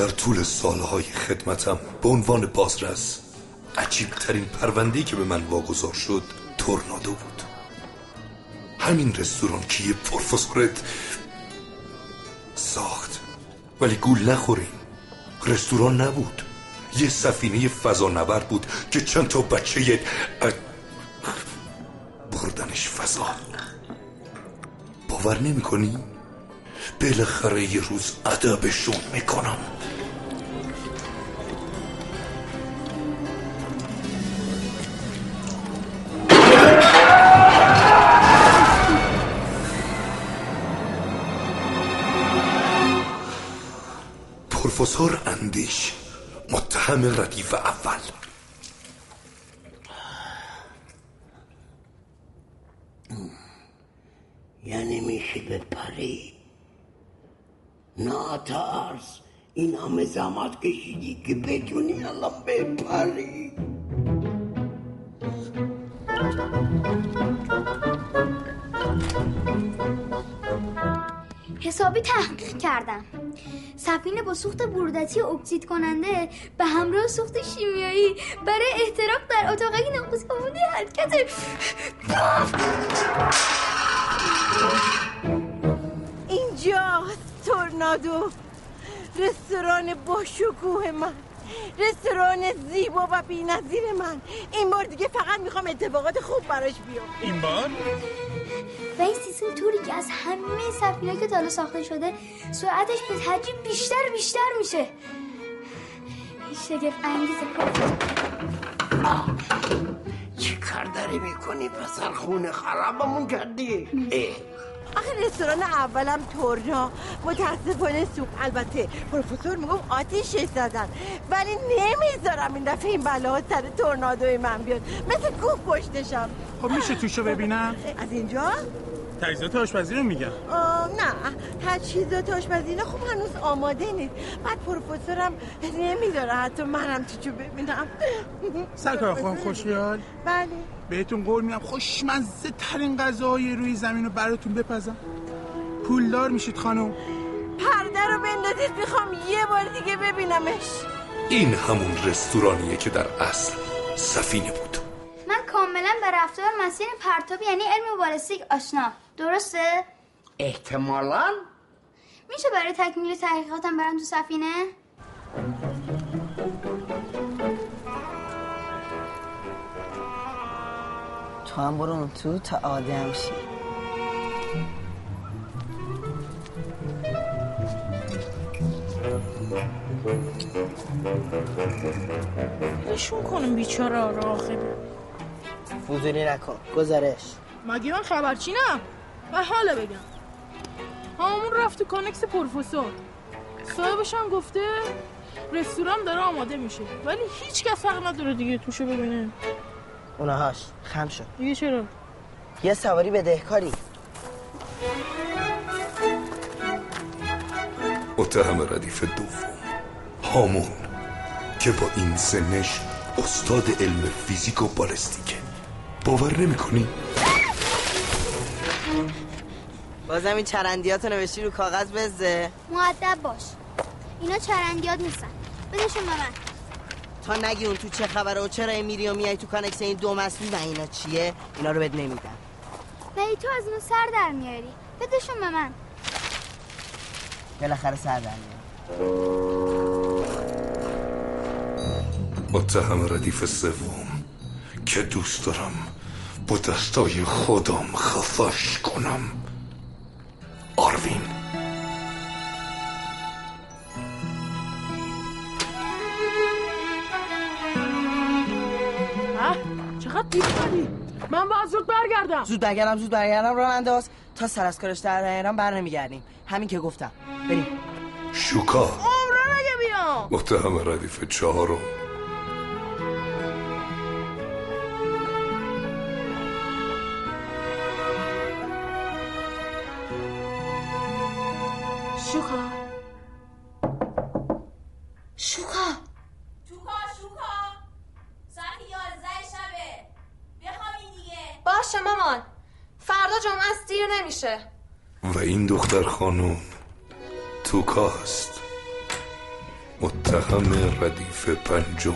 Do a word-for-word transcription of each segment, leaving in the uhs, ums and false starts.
در طول سالهای خدمتم به عنوان بازرس عجیبترین پرونده‌ای که به من واگذار شد تورنادو بود. همین رستوران که یه پروفسورت ساخت. ولی گول نخورین، رستوران نبود، یه سفینه فضانورد بود که چند تا بچه بردنش فضا. باور نمی کنی؟ بالاخره یه روز ادبشون میکنم. پروفسور اندیش، متهم ردیف اول. یعنی میشه به پری ناتارس این همه زحمت کشیدی که بدونی الان به پری. حسابی تحقیق کردم. سفینه با سوخت برودتی اکسید کننده به همراه سوخت شیمیایی برای احتراق در اتاقک ناقص کمودی حرکت اینجاست تورنادو، رستوران با شکوه من، رستوران زیبا و بی‌نظیر من. این بار دیگه فقط میخوام اتفاقات خوب براش بیام. این بار؟ و این سیستم طوری که از همه سفینه که تا حالا ساخته شده سرعتش به تدریج بیشتر بیشتر میشه. شگفت انگیزه. چی کار داری میکنی پسر؟ خونه خرابمون کردی. آخه رستوران اولم تورنا متاسفانه سوپ، البته پروفسور میگفت آتیش زدن، ولی نمیذارم این دفعه این بلا سر تورنادوی من بیاد، مثل کوه پشتشم. خب میشه توشو ببینم؟ از اینجا؟ تجهیزات آشپزی رو میگم. نه، تجهیزات آشپزی نه، خب هنوز آماده نیست. بعد پروفسورم نمیذاره حتی منم توشو ببینم. سرکار خانم خوشیال. بله. بهتون قول میدم خوشمزه ترین غذاهای روی زمین رو براتون بپزم. پولدار میشید خانم. پرده رو بندازید، میخوام یه بار دیگه ببینمش. این همون رستورانیه که در اصل سفینه بود. من کاملا به رفتار مسیر پرتاب یعنی علم بالستیک آشنام. درسته؟ احتمالاً. میشه برای تکمیل تحقیقاتم برام تو سفینه؟ تو هم برو اون تو تا آدم شی. بشون کنم بیچاره را آخره. فضولی نکن، گزارش. مگه من خبرچینم؟ من حالا بگم. همون رفت تو کانکس پروفسور، صاحبش هم گفته رستوران داره آماده میشه، ولی هیچ کس حق نداره دیگه توشو ببینه. اونهاش خم شد دیگه. چرا؟ یه سواری بدهکاری. متهم ردیف دوم، هامون که با این سنش استاد علم فیزیک و بالستیکه. باور نمی کنی؟ بازم این چرندیات رو نوشتی رو کاغذ. بزه مؤدب باش، اینا چرندیات نیستن، بدشون به من. تا نگی اون تو چه خبره و چرا میری و میایی تو کانکس این دو مسئول و اینا چیه، اینا رو بد نمیدم. ولی تو از اونو سر در میاری، بدشون به من. بالاخره سر در میاری. متهم ردیف سوم که دوست دارم با دستای خودم خفاش کنم، آروین. چقدر دیر کردی؟ من باید زود برگردم. زود برگردم زود برگردم راننده هاست. تا سر از کارش در ایران بر نمیگردیم، همین که گفتم. بریم شوکا. عمران اگه بیام. متهم ردیف چهارم، شوکا. شوکا شوکا شوکا ساعت یازده شبه، بخوابی دیگه. باشه مامان، فردا جمعه است، دیر نمیشه. و این دختر خانوم توکاست. متهم ردیف پنجم.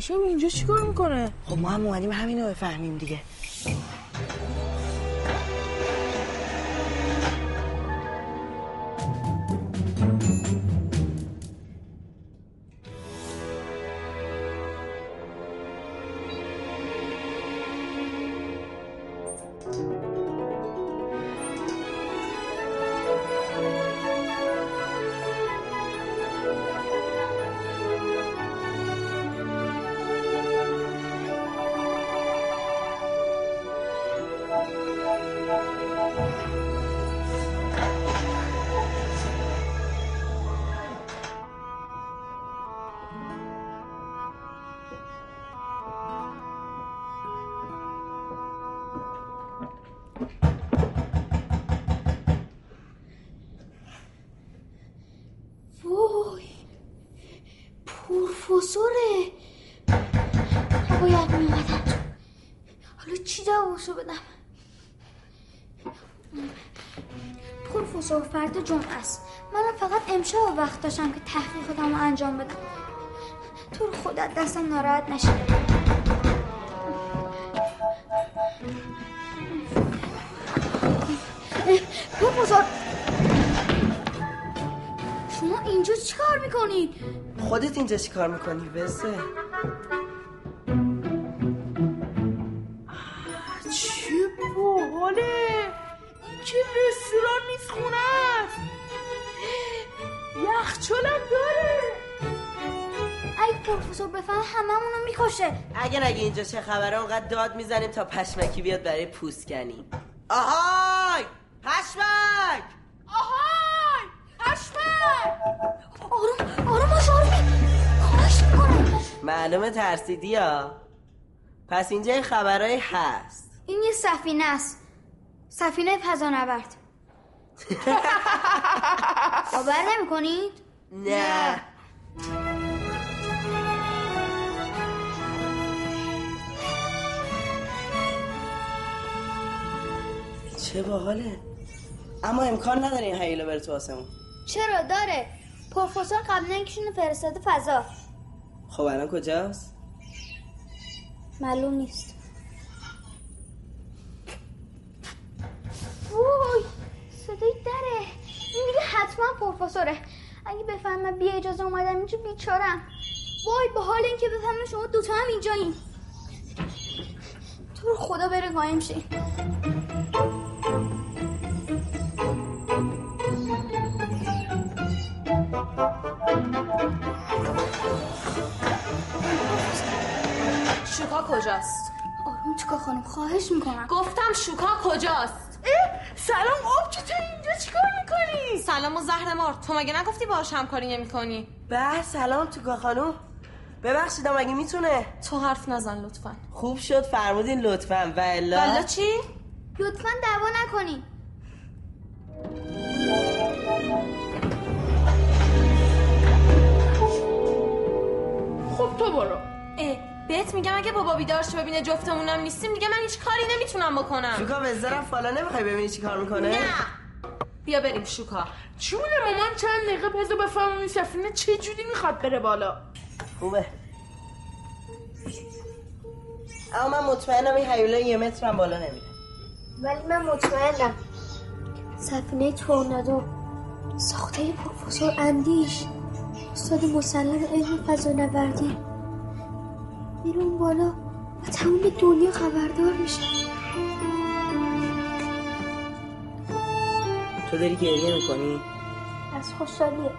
شب اینجا چیکار میکنه؟ خب ما هم اومدیم همین رو بفهمیم دیگه. پروفسوره، باید میومدم تو. حالا چی دواشو بدم؟ پروفسور فردا جمعه است، منم فقط امشب وقت داشتم که تحقیق خودم رو انجام بدم. تو رو خودت دستم ناراحت نشه. پروفسور شما اینجا چی کار میکنی؟ خودت اینجا چی کار میکنی بسه؟ چه باحاله! این که رستوران نیست، خونه است. یخچالم داره. اگه پروفسور بفهمه هممونو میکشه. اگه نگه اینجا چه خبره اونقدر داد میزنیم تا پشمکی بیاد برای پوستکنی. آهای! پشمک! آهای! پشمک! آروم آروم باش آرومی خواهش میکنم. معلومه ترسیدی ها. پس اینجا خبرای هست. این یه سفینه است، سفینه فضانورد. باور نمی کنید؟ نه چه باحاله. اما امکان نداره این هیولا بره تو آسمون. چرا داره؟ پروفسور قبلا یکیشونو فرستاده فضا. خب الان کجاست؟ معلوم نیست. وای صدای دره. این دیگه حتما پروفسوره. اگه بفهمه بی اجازه اومدم اینجا بیچارم. وای به حال اینکه بفهمه شما دوتا هم اینجایین. تو رو خدا بره قایم شی. شوکا کجاست؟ آروم چیکار خانم خواهش میکنم. گفتم شوکا کجاست؟ سلام آب چی تو اینجا چیکار میکنی؟ سلام و زهر مار، تو مگه نگفتی باهاش همکاری نمیکنی؟ به سلام شوکا خانم، ببخشید مگه میتونه؟ تو حرف نزن لطفا. خوب شد فرمودین لطفا و الا والا چی؟ لطفا دعوا نکنی. خب تو برو. اه بهت میگم اگه بابا بیدار شه ببینه جفتمونم نیستیم دیگه من هیچ کاری نمیتونم بکنم. شوکا به ظرف فالا نمیخوای ببینی چی کار میکنه؟ نه بیا بریم شوکا. چون مامان چند دقیقه بذار بفهمم این سفینه چه جوری میخواد بره بالا. خوبه اما من مطمئنم این هیولا یه متر هم بالا نمیره. ولی من مطمئنم سفینه تورنادو ساخته پروفسور اندیش، استاد مسلم علم فضانوردی، میره اون بالا و تمام دنیا خبردار میشه. تو داری گریه میکنی؟ از خوشحالیه.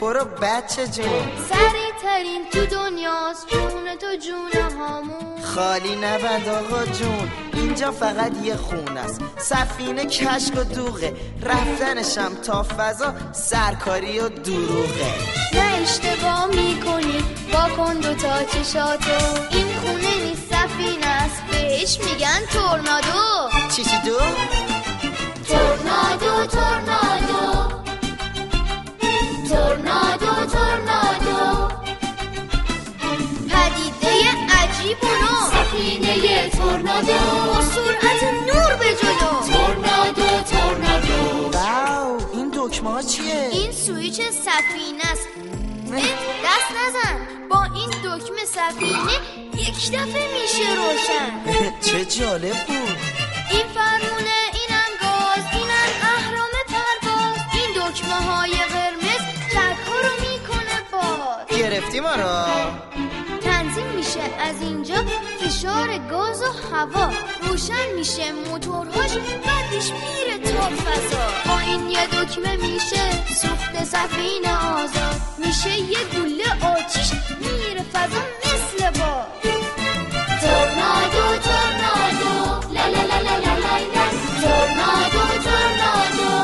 برو بچه جون، سریع ترین تو دنیاست، جون تو جون هامون خالی نبند آقا جون، اینجا فقط یه خون است، سفینه کشک و دوغه، رفتنشم تا فضا سرکاری و دروغه. نه اشتباه میکنی واکن دوتا چشاتو، این خونه نیست سفینه است، بهش میگن تورنادو. چی چی دو؟ تورنادو تورنادو تورنادو تورنادو، پدیده عجیب و نو، سفینه تورنادو با سرعت نور به جلو، تورنادو تورنادو. واو این دکمه ها چیه؟ این سویچ سفینه است، دست نزن، با این دکمه سفینه یک دفعه میشه روشن. چه جالب بود. این فرمونه، این انگاز، اینم اهرام پرواز، این دکمه های گرفتی ما را. تنظیم میشه از اینجا فشار گاز و هوا، روشن میشه موتورهاش، بعدش میره تا فضا، با این یه دکمه میشه سوخت سفینه آزاد، میشه یه گوله آتیش میره فضا مثل با تورنادو تورنادو لا لا لا لا لا لا، تورنادو تورنادو.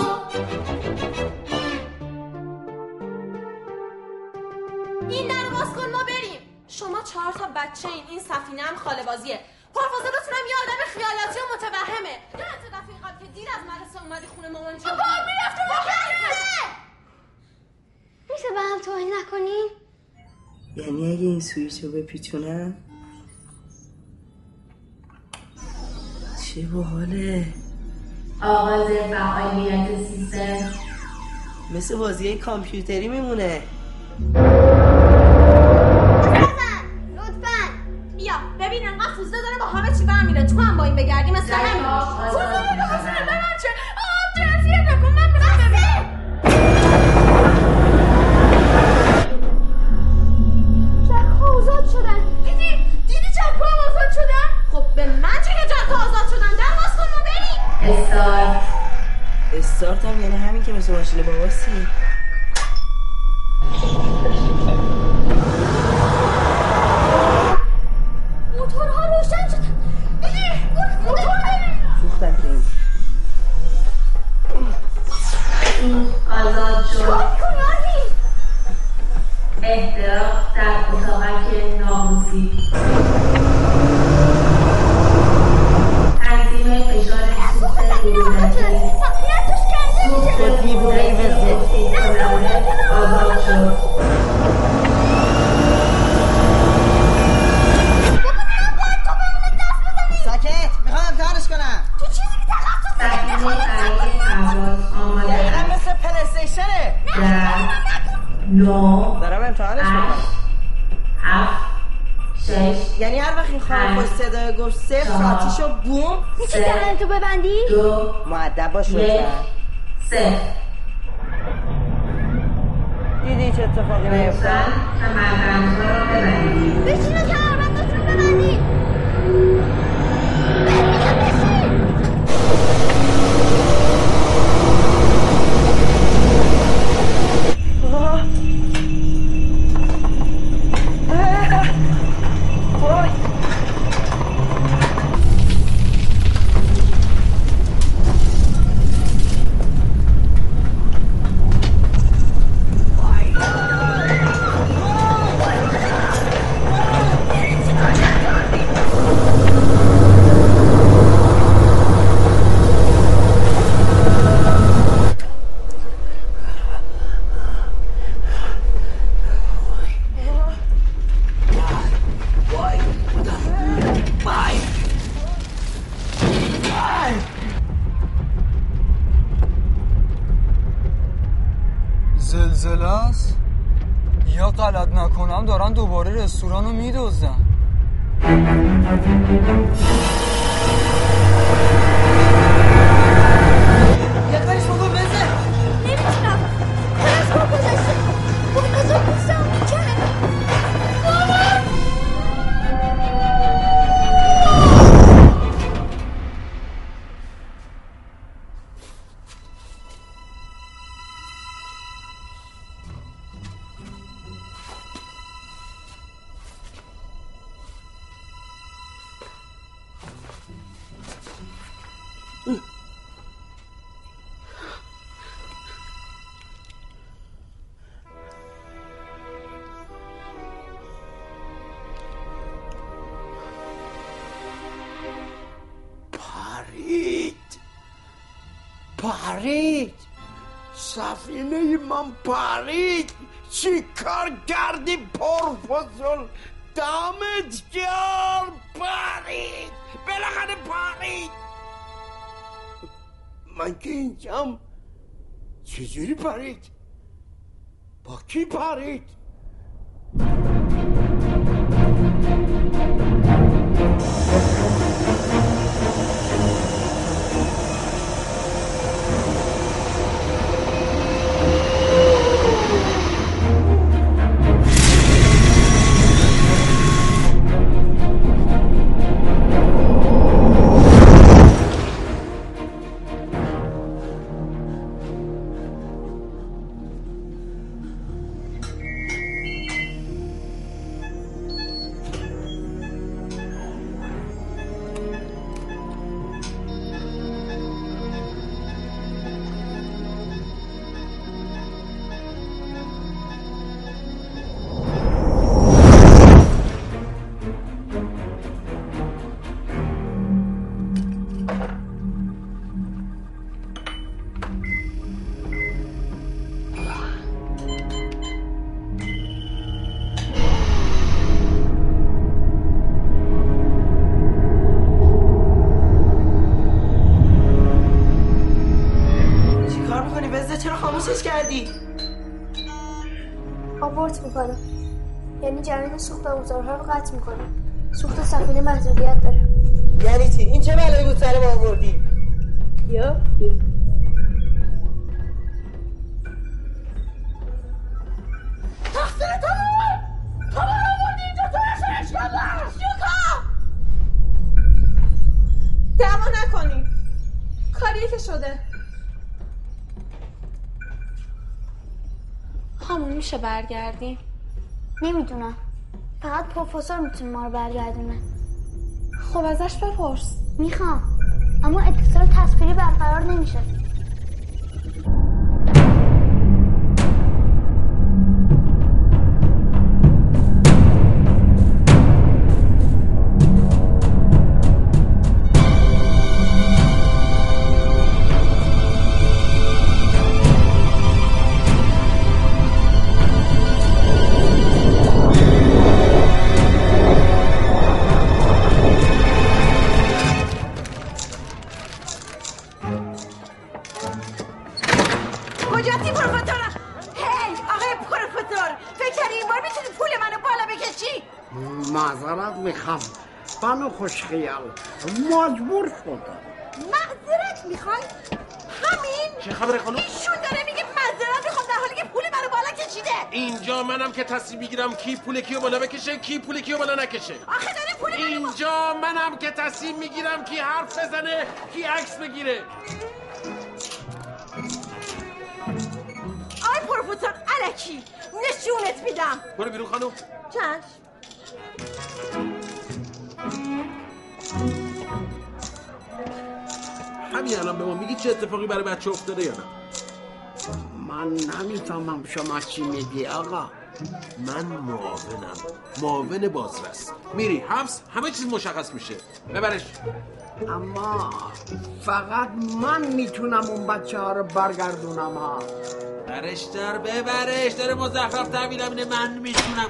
این درو باز کن ما بریم. شما چهار تا بچه این این سفینه هم خاله بازیه. پروفسورتون هم یه آدم خیالاتی و متوهمه. یادت دفعه قبل که دیر از مدرسه اومدی خونه مامان جون. بابا میرفت و بخره. میشه با هم توهین نکنی؟ یعنی اگه این سویچ رو بپیچونم؟ چه باحاله. آغاز فعالیت سیستم. مثل بازیای کامپیوتری میمونه. تو هم با این بگردی مثل همین خوزو بگو حسن برم چه آب درفیه نکن من بخواه ببینم جرکا آزاد شدن. دیدی؟ دیدی جرکا آزاد شدن؟ خب به من چه که جرکا آزاد شدن؟ در باز کن ما بریم. استارت استارت هم یعنی همین که مثل ماشین باباسی. یا غلط نکنم دارن دوباره رستوران رو میدوزن. یه کاریش بگو بزن. نمیتونم از ما گذاشته بود از اون گفتم میکنه. مامان پرید، سفینه من پرید. چی کار کردی پروفسور؟ دامت گرم. پرید، بالاخره پرید. من که اینجام. چجوری پرید؟ با کی پرید؟ ابزارها رو قطع میکنه. سوخت سفینه محدودیت داره. یعنی چی؟ این چه بلایی بود سر ما آوردی؟ یا تقصیر تو بود. تو ما رو آوردی اینجا. تو رو اشکال داشت یوکا. دعوا نکنی، کاریه که شده. خانم میشه برگردیم؟ نمیدونم، فقط پروفسور میتونه ما رو برگردونه. خب ازش بپرس. میخوام، اما اتصال تصویری برقرار نمیشه. خوشخیال مجبور شدم. معذرت میخوای؟ همین؟ چه خبره خانم؟ ایشون داره میگه معذرت میخوام در حالی که پول منو بالا کشیده. اینجا منم که تصمیم میگیرم کی پول کیو بالا بکشه، کی پول کیو بالا نکشه. آخه داره پول منو اینجا منم که تصمیم میگیرم کی حرف بزنه، کی عکس بگیره. آی پروفسور الکی، نشونت میدم. برو بیرون خانم. چشم. همین الان به ما میگی چه اتفاقی برای بچه افتاده یا نه؟ من نمیفهمم شما چی میگی آقا. من معاونم، معاون بازرس. میری حبس، همه چیز مشخص میشه. ببرش. اما فقط من میتونم اون بچه ها رو برگردونم ها. برش دار، ببرش. داره مزخرف تحویلم اینه. من میتونم.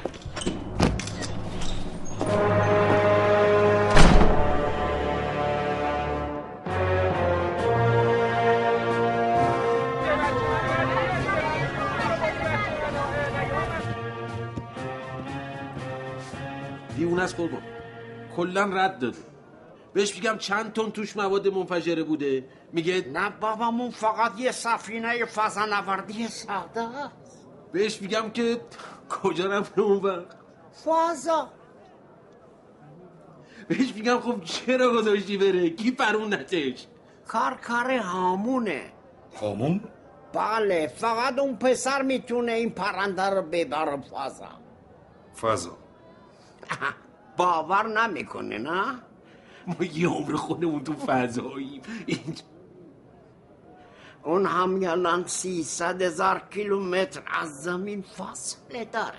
دیوونه است قربان، کلا رد داده. بهش میگم چند تن توش مواد منفجره بوده، میگه نه بابامون فقط یه سفینه فضانوردی ساده است. بهش میگم که کجا رفته اون وقت فضا؟ بهش میگم خب چرا گذاشتی بره؟ کی پرون نتش؟ کار کار هامونه. هامون؟ بله، فقط اون پسر میتونه این پرنده رو ببره فضا. فضا باور نمیکنه نه؟ ما یه عمر خودمون تو فضاییم. اون هم یلان سیصد هزار کیلومتر از زمین فاصله داره.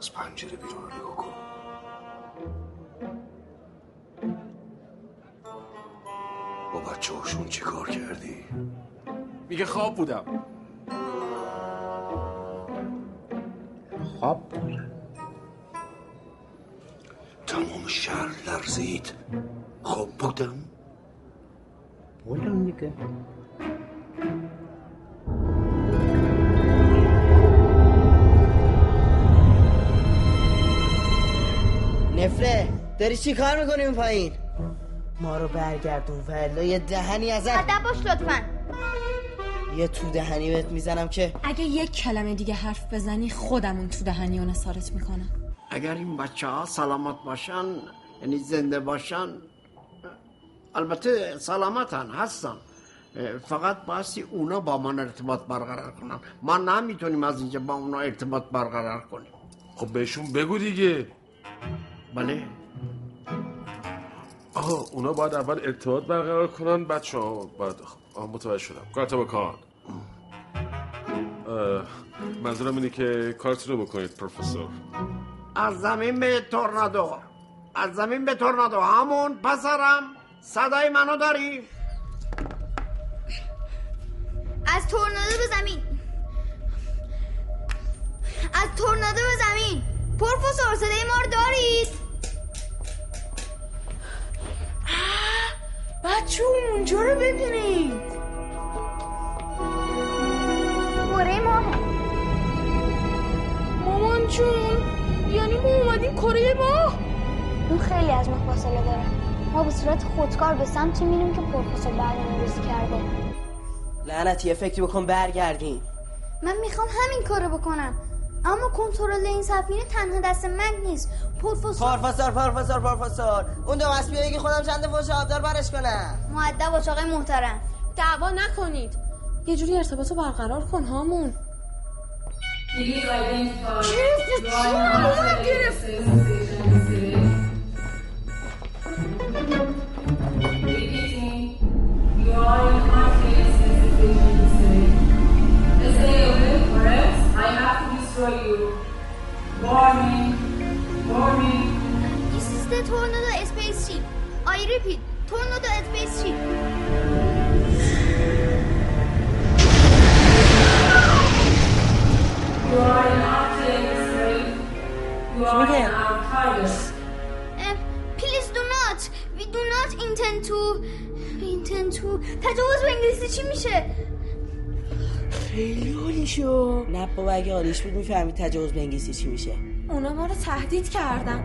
از پنجره بیرون رو نگاه کن. با بچه هاشون چی کار کردی؟ میگه خواب بودم. خواب بود؟ تمام شهر لرزید. خواب بودم؟ بودم دیگه. نفره داری چی کار میکنی اون پایین؟ ما رو برگردون ولا یه دهنی ازت. ادب باش لطفا. یه تو دهنی بهت میزنم که اگه یک کلمه دیگه حرف بزنی خودمون تو دهنی و نسارت میکنم. اگر این بچه ها سلامت باشن، یعنی زنده باشن، البته سلامت هن هستن، فقط باستی اونا با من ارتباط برقرار کنن. ما نمیتونیم از اینجا با اونا ارتباط برقرار کنیم. خب بهشون بگو دیگه. بله آه اونا باید اول ارتباط برقرار کنن، بچه ها باید. آه متوجه شدم. کارتو بکن. منظورم اینه که کارتو رو بکنید پروفسور. از زمین به تورنادو، از زمین به تورنادو. همون پسرم صدای منو داری؟ از تورنادو به زمین، از تورنادو به زمین. پروفسور صدای ما رو دارید؟ بچه اونجا رو ببینید. کره ماه. مامان جون، یعنی ما اومدیم کره ماه؟ اون خیلی از ما فاصله داره. ما به صورت خودکار به سمتی میریم که پروفسور برنامه‌ریزی کرده. لعنتی فکری بکن برگردیم. من میخوام همین کارو بکنم، اما کنترل این سفینه تنها دست من نیست. پروفسور پروفسور پروفسور پروفسور اون دو ماست بیاری که خودم چند فوش آبدار برش کنم. مؤدب باش آقای محترم. دعوا نکنید، یه جوری ارتباطو برقرار کن هامون. گرفت چون گرفت you. Warning. Warning. This is the tornado spaceship. I repeat, tornado spaceship. You are an outsider, right? You are an outsider. Uh, please do not. We do not intend to. We intend to. تجاوز به انگلیسی چی میشه؟ خیلی حالیشو نه بابا، اگه حالیش بود میفهمید تجاوز به انگلیسی چی میشه. اونا ما رو تهدید کردن.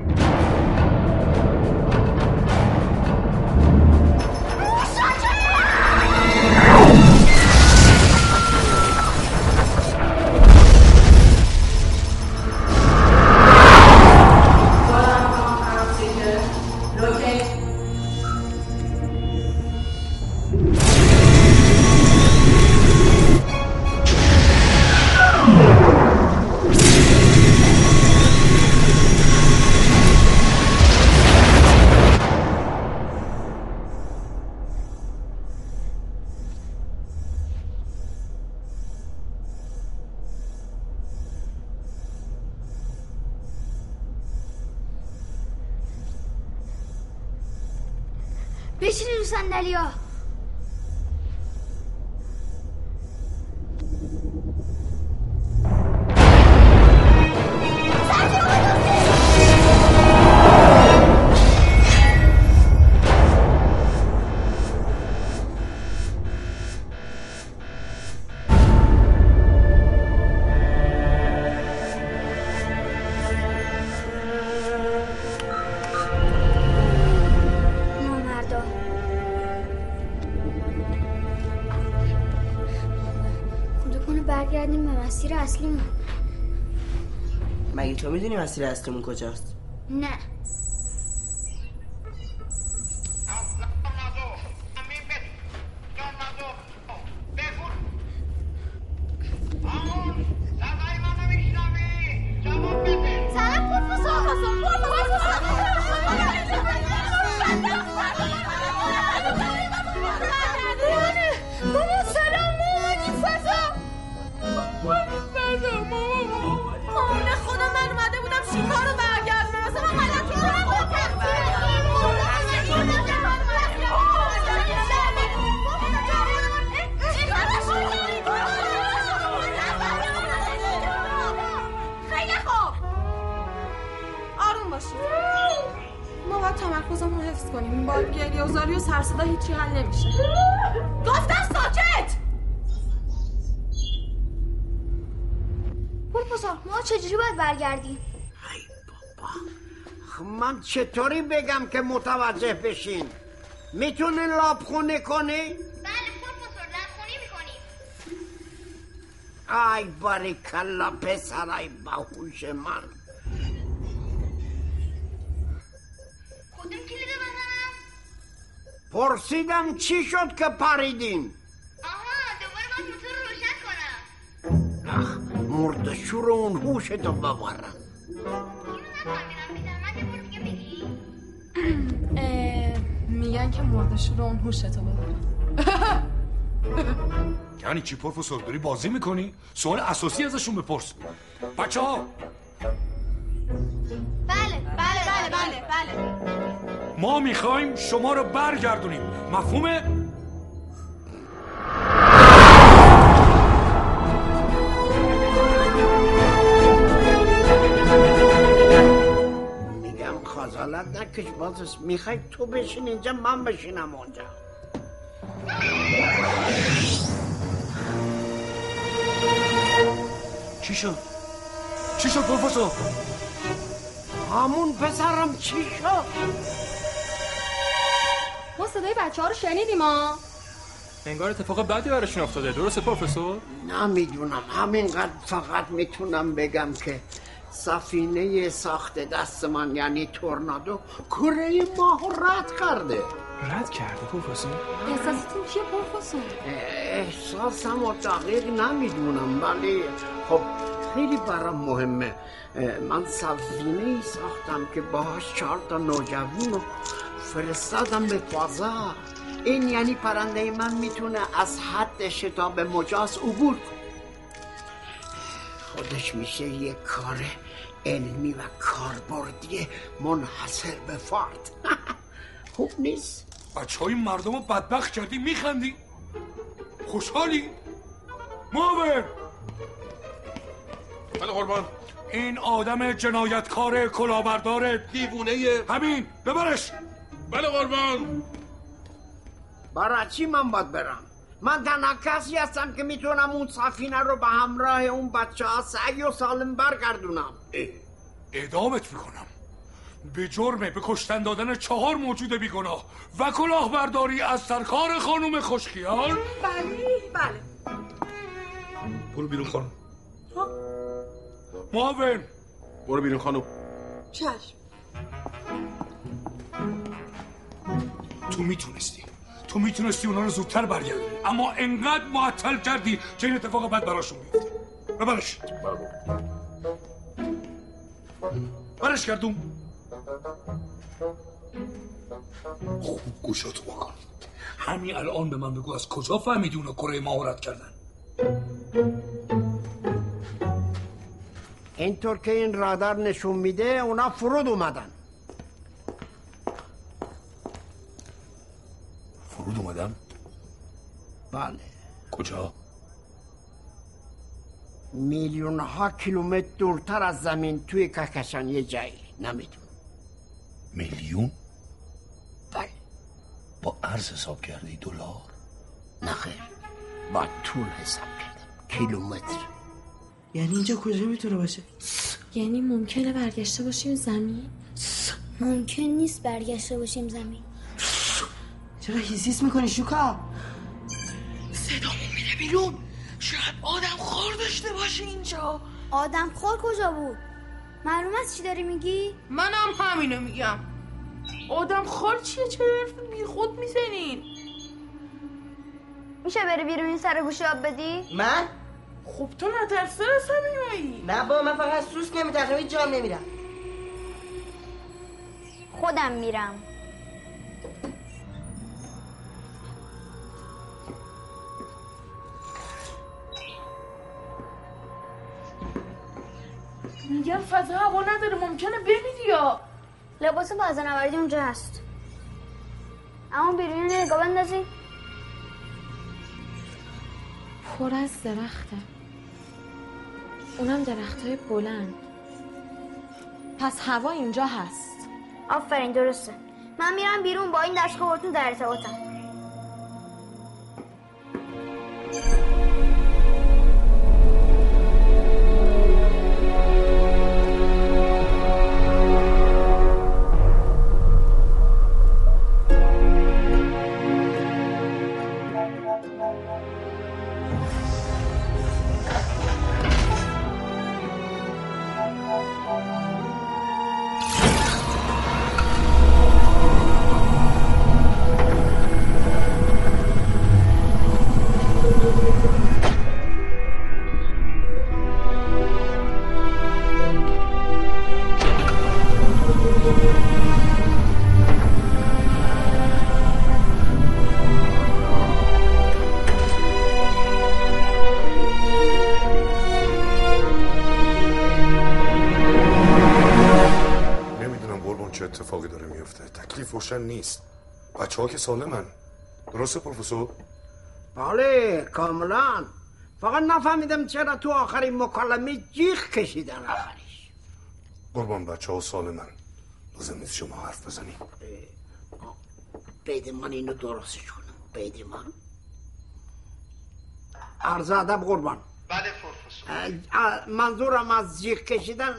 کنه برگردیم به مسیر اصلیمون. مگه تو میدونی مسیر اصلیمون کجاست؟ نه. چطوری بگم که متوجه بشین؟ میتونی لابخونه کنی؟ بله پروفسور، لابخونه میکنیم. ای باریکلا پسرای باهوش من. کدوم کلیدو بزنم؟ پرسیدم چی شد که پریدین؟ آها، دوباره باید موتور رو روشن کنم. اخ مرد شور اون هوشتو ببرم. میگن که مردشو رو اون هوشتو ببرن. یعنی چی پروفسور؟ داری بازی میکنی؟ سوال اساسی ازشون بپرس. بچه ها بله بله بله بله ما میخوایم شما رو برگردونیم، مفهومه؟ خازالت نکش بازرس، میخوای تو بشین اینجا من بشینم اونجا. چی شد؟ چی شد پروفسور؟ همون پسرم چی شد؟ ما صدای بچه ها رو شنیدیم ها؟ انگار اتفاق بعدی براشون افتاده، درسته پروفسور؟ نمیدونم، همینقدر فقط میتونم بگم که سفینه ساخت دست من یعنی تورنادو کره ماهو رد کرده. رد کرده پروفسور؟ احساستون چیه پروفسور؟ احساسم و دقیق نمیدونم ولی خب خیلی برام مهمه. من سفینه ای ساختم که باهاش چهار تا نوجوون رو فرستادم به فضا. این یعنی پرنده من میتونه از حد شتاب مجاز عبور کنه. خودش میشه یک کار علمی و کاربردی منحصر به فرد. خوب نیست؟ بچه های مردم رو بدبخت کردی، میخندی؟ خوشحالی؟ معاون بله قربان، این آدم جنایتکار کلاهبردار دیوونه‌یه، همین ببرش. بله قربان. برای چی من باید برم؟ من تنها کسی هستم که میتونم اون سفینه رو به همراه اون بچه ها سعی و سالم برگردونم. اعدامت میکنم به جرم به کشتن دادن چهار موجود بیگناه و کلاهبرداری از سرکار خانم خوشخیال. بله بله برو بیرون خانم. معاون برو بیرون خانم. چشم. تو میتونستی تو میتونستی اونا رو زودتر برگردی، اما انقدر معطل کردی که این اتفاق بد براشون بیفته. ببرش. برش کردم. خوب گوشاتو بکن. همین الان به من بگو از کجا فهمیدی اونا کره ماهو رد کردن؟ اینطور که این رادار نشون میده اونا فرود اومدن. فرود اومدم؟ بله. کجا؟ میلیون ها کیلومتر دورتر از زمین توی کهکشان یه جایی، نمیدون. میلیون؟ بله. با ارز حساب کردی؟ دلار؟ نه خیر، با طول حساب کردم، کیلومتر. یعنی اینجا کجا میتونه باشه؟ یعنی ممکنه برگشته باشیم زمین؟ ممکن نیست برگشته باشیم زمین. چرا هیزیس میکنی شوکا؟ صدامون میره بیرون. شاید آدم خور داشته باشه اینجا. آدم خور کجا بود؟ معلوم است چی داری میگی؟ منم هم همینو میگم. آدم خور چیه؟ چرا بی خود میزنین؟ میشه بری بیرون این سر گوشی آب بدی؟ من؟ خب تو نترسه رسه میمایی؟ نه با من فقط سوس نمیترسم، هیچ جام نمیرم. خودم میرم. میگن فضا هوا نداره، ممکنه بمیری. یا لباس بازنوردی اونجا هست، اما بیرون نگاه بندازی پر از درخته، اونم درختای بلند، پس هوا اینجا هست. آفرین، درسته. من میرم بیرون، با این درس خورتون در ارتباطم. نیست. بچه ها که سالمن. درسته پروفسور؟ بله کاملا. فقط نفهمیدم چرا تو آخرین مکالمه جیغ کشیدن آخرش. قربان بچه ها سالمن. لازم نیست شما حرف بزنید. بده من اینو درستش کنم. بده من. عرض ادب قربان. بله پروفسور. منظورم از جیغ کشیدن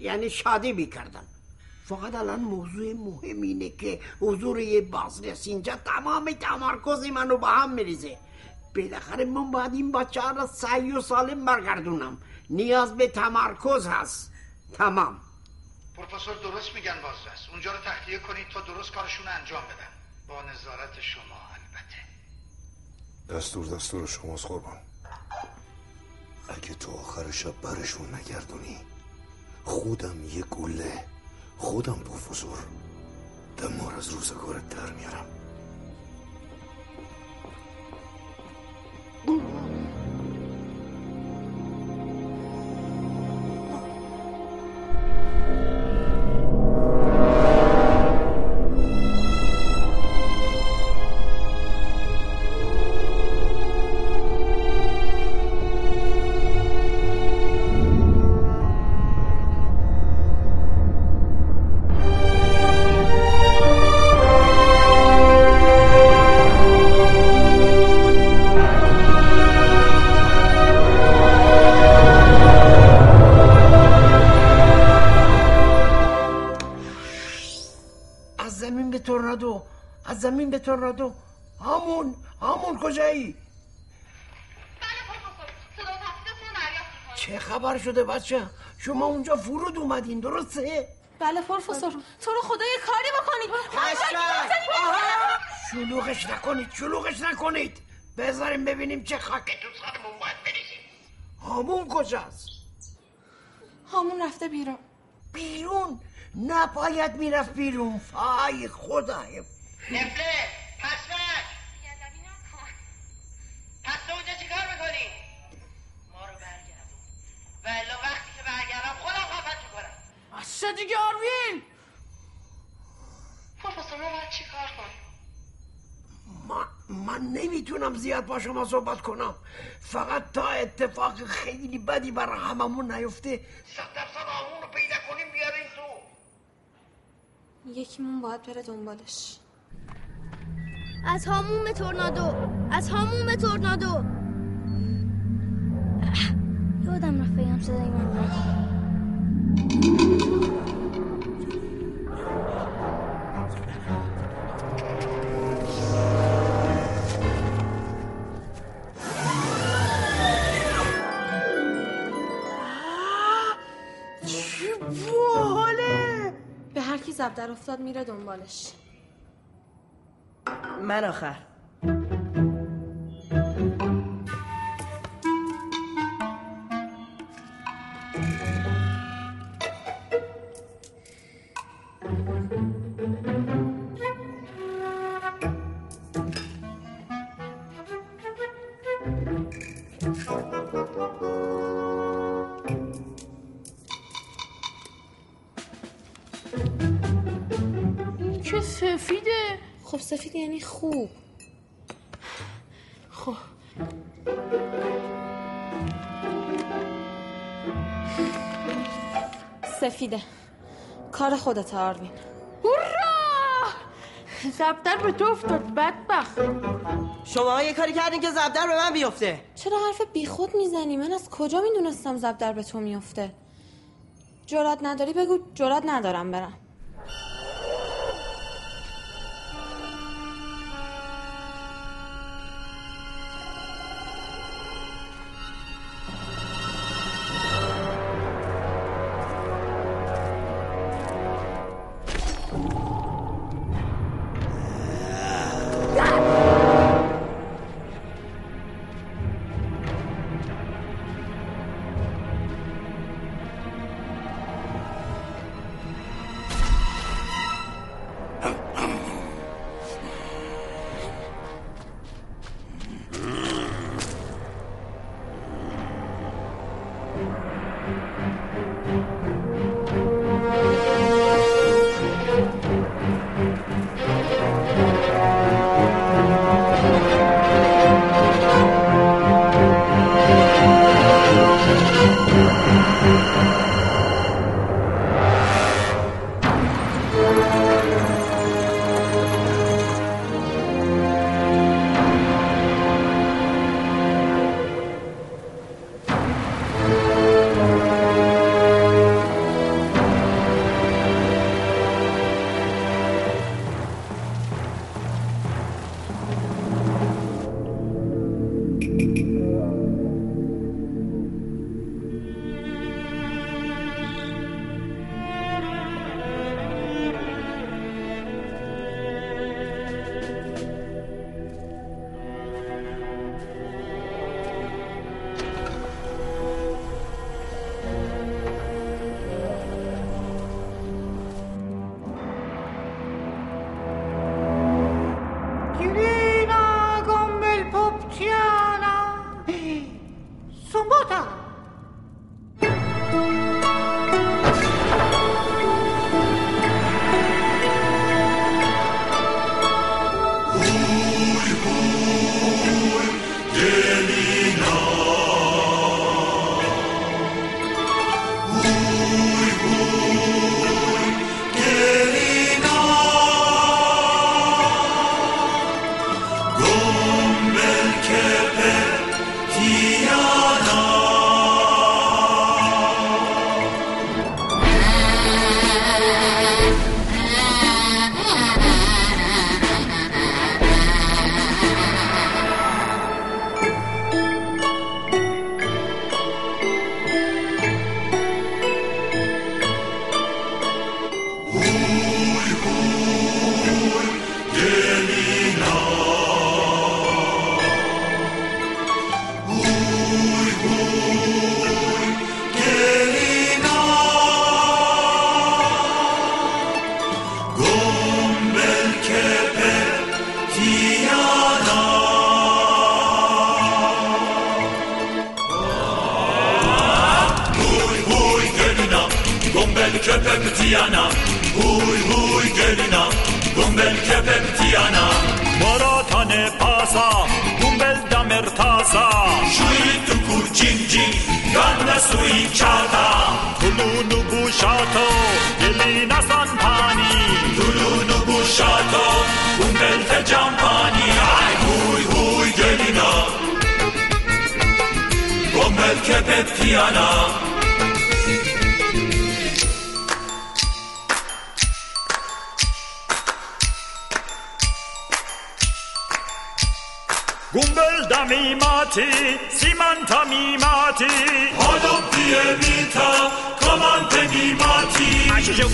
یعنی شادی بیکردن. فقط الان موضوع مهم اینه که حضور یه بازرس اینجا تمام تمرکز منو به هم میریزه. بالاخره من باید این بچه ها را صحیح و سالم برگردونم. نیاز به تمرکز هست. تمام پروفسور درست میگن. بازرس اونجا رو تخلیه کنید تا درست کارشون انجام بدن، با نظارت شما البته. دستور دستور شماست قربان. اگه تو آخر شب برشون نگردونی خودم یه گله، خودم پروفسور دمار از روزگارت در میارم. زمین به تورنادو. همون همون کجایی؟ چه خبر شده بچه؟ شما اونجا فرود اومدین درسته؟ بله پروفسور. تو رو خدا یه کاری بکنید. شلوغش نکنید، شلوغش نکنید. بذاریم ببینیم چه خاک تو سرمون باید بریزیم. همون کجاست؟ همون رفته بیرون. بیرون؟ نباید میرفت بیرون. فای خدا. نفله پس بک بیادبی نکن. پس تو اونجا چی کار میکنی؟ ما رو برگردون و الا وقتی که برگردم خودم خفت میکنم. اصلا دیگه آروین پروفسور ما باید چی کار کنیم؟ من, من نمیتونم زیاد با شما صحبت کنم. فقط تا اتفاق خیلی بدی برای هممون نیفته صد درصد همون رو پیدا کنیم بیاریم تو. یکیمون باید بره دنبالش. از هاموم تورنادو، از هاموم تورنادو. یادم رفت بگم صدای من نکنه. زب در افتاد میره دنبالش. من آخر. سفید یعنی خوب. خب سفیده، کار خودت آروین. هورا! زبدر به تو افتاد بدبخت. شماها یه کاری کردین که زبدر به من بیفته. چرا حرف بیخود میزنی؟ من از کجا میدونستم زبدر به تو میفته؟ جرأت نداری بگو جرأت ندارم برم.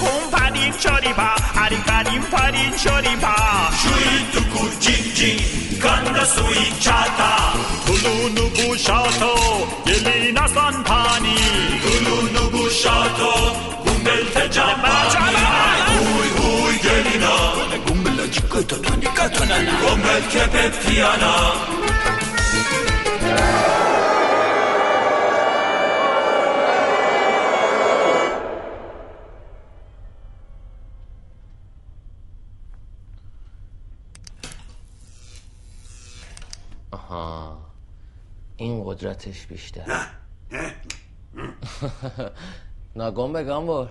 Company چاریبا آری کاریم پاری چاریبا شوی تو کوچین جین کاندا سوی چاتا گلونو بوشاتو یلینا سان پانی گلونو بوشاتو گومبل تجاپانی یلینا گومبل چکتا تونیکاتانا گومبل کپتیانا آها این قدرتش بیشتر نگم به گامور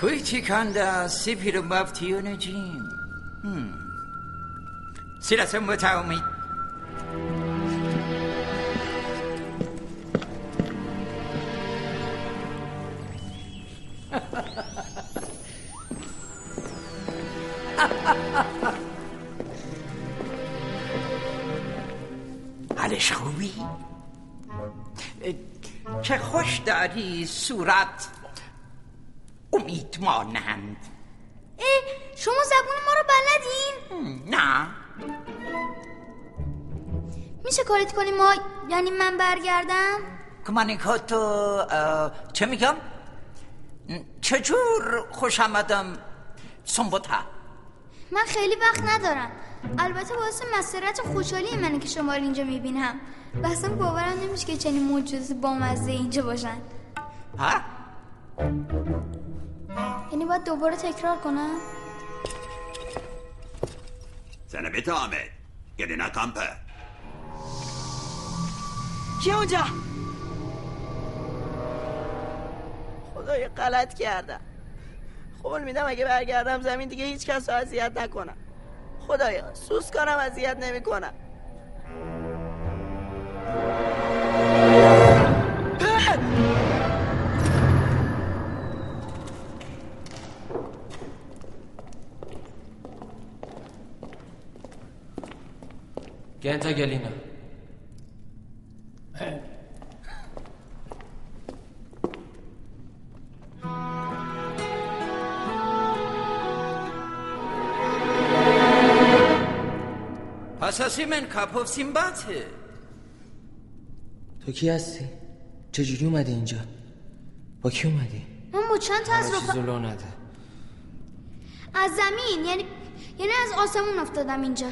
کوچیکاندا سیپیرو بافتیونو جیم سیرا سنبوته امید حالش خوبی؟ چه خوش داری صورت امید مانند. شما زبون ما رو بلدین؟ نه میشه کاریت کنی ما یعنی من برگردم؟ کمانیکاتو چه میگم؟ چجور خوش آمدم سنبوته؟ من خیلی وقت ندارم، البته باعث مسرت و خوشحالی منه که شما رو اینجا میبینم و اصلا باورم نمیشه که چنین موجودی بامزه اینجا باشن. ها؟ یعنی باید دوباره تکرار کنم؟ سنبیت آمد یعنی نه کامپه کیه اونجا؟ خدای غلط کردم، قول میدم اگه برگردم زمین دیگه هیچ کس رو اذیت نکنم. خدایا سوس کنم اذیت نمی کنم. گنتا گلینا اساسی من کاپوف سیمباته. تو کی هستی؟ چجوری اومدی اینجا؟ با کی اومدی؟ من با چند تا از رفا از زمین یعنی یعنی از آسمون افتادم اینجا.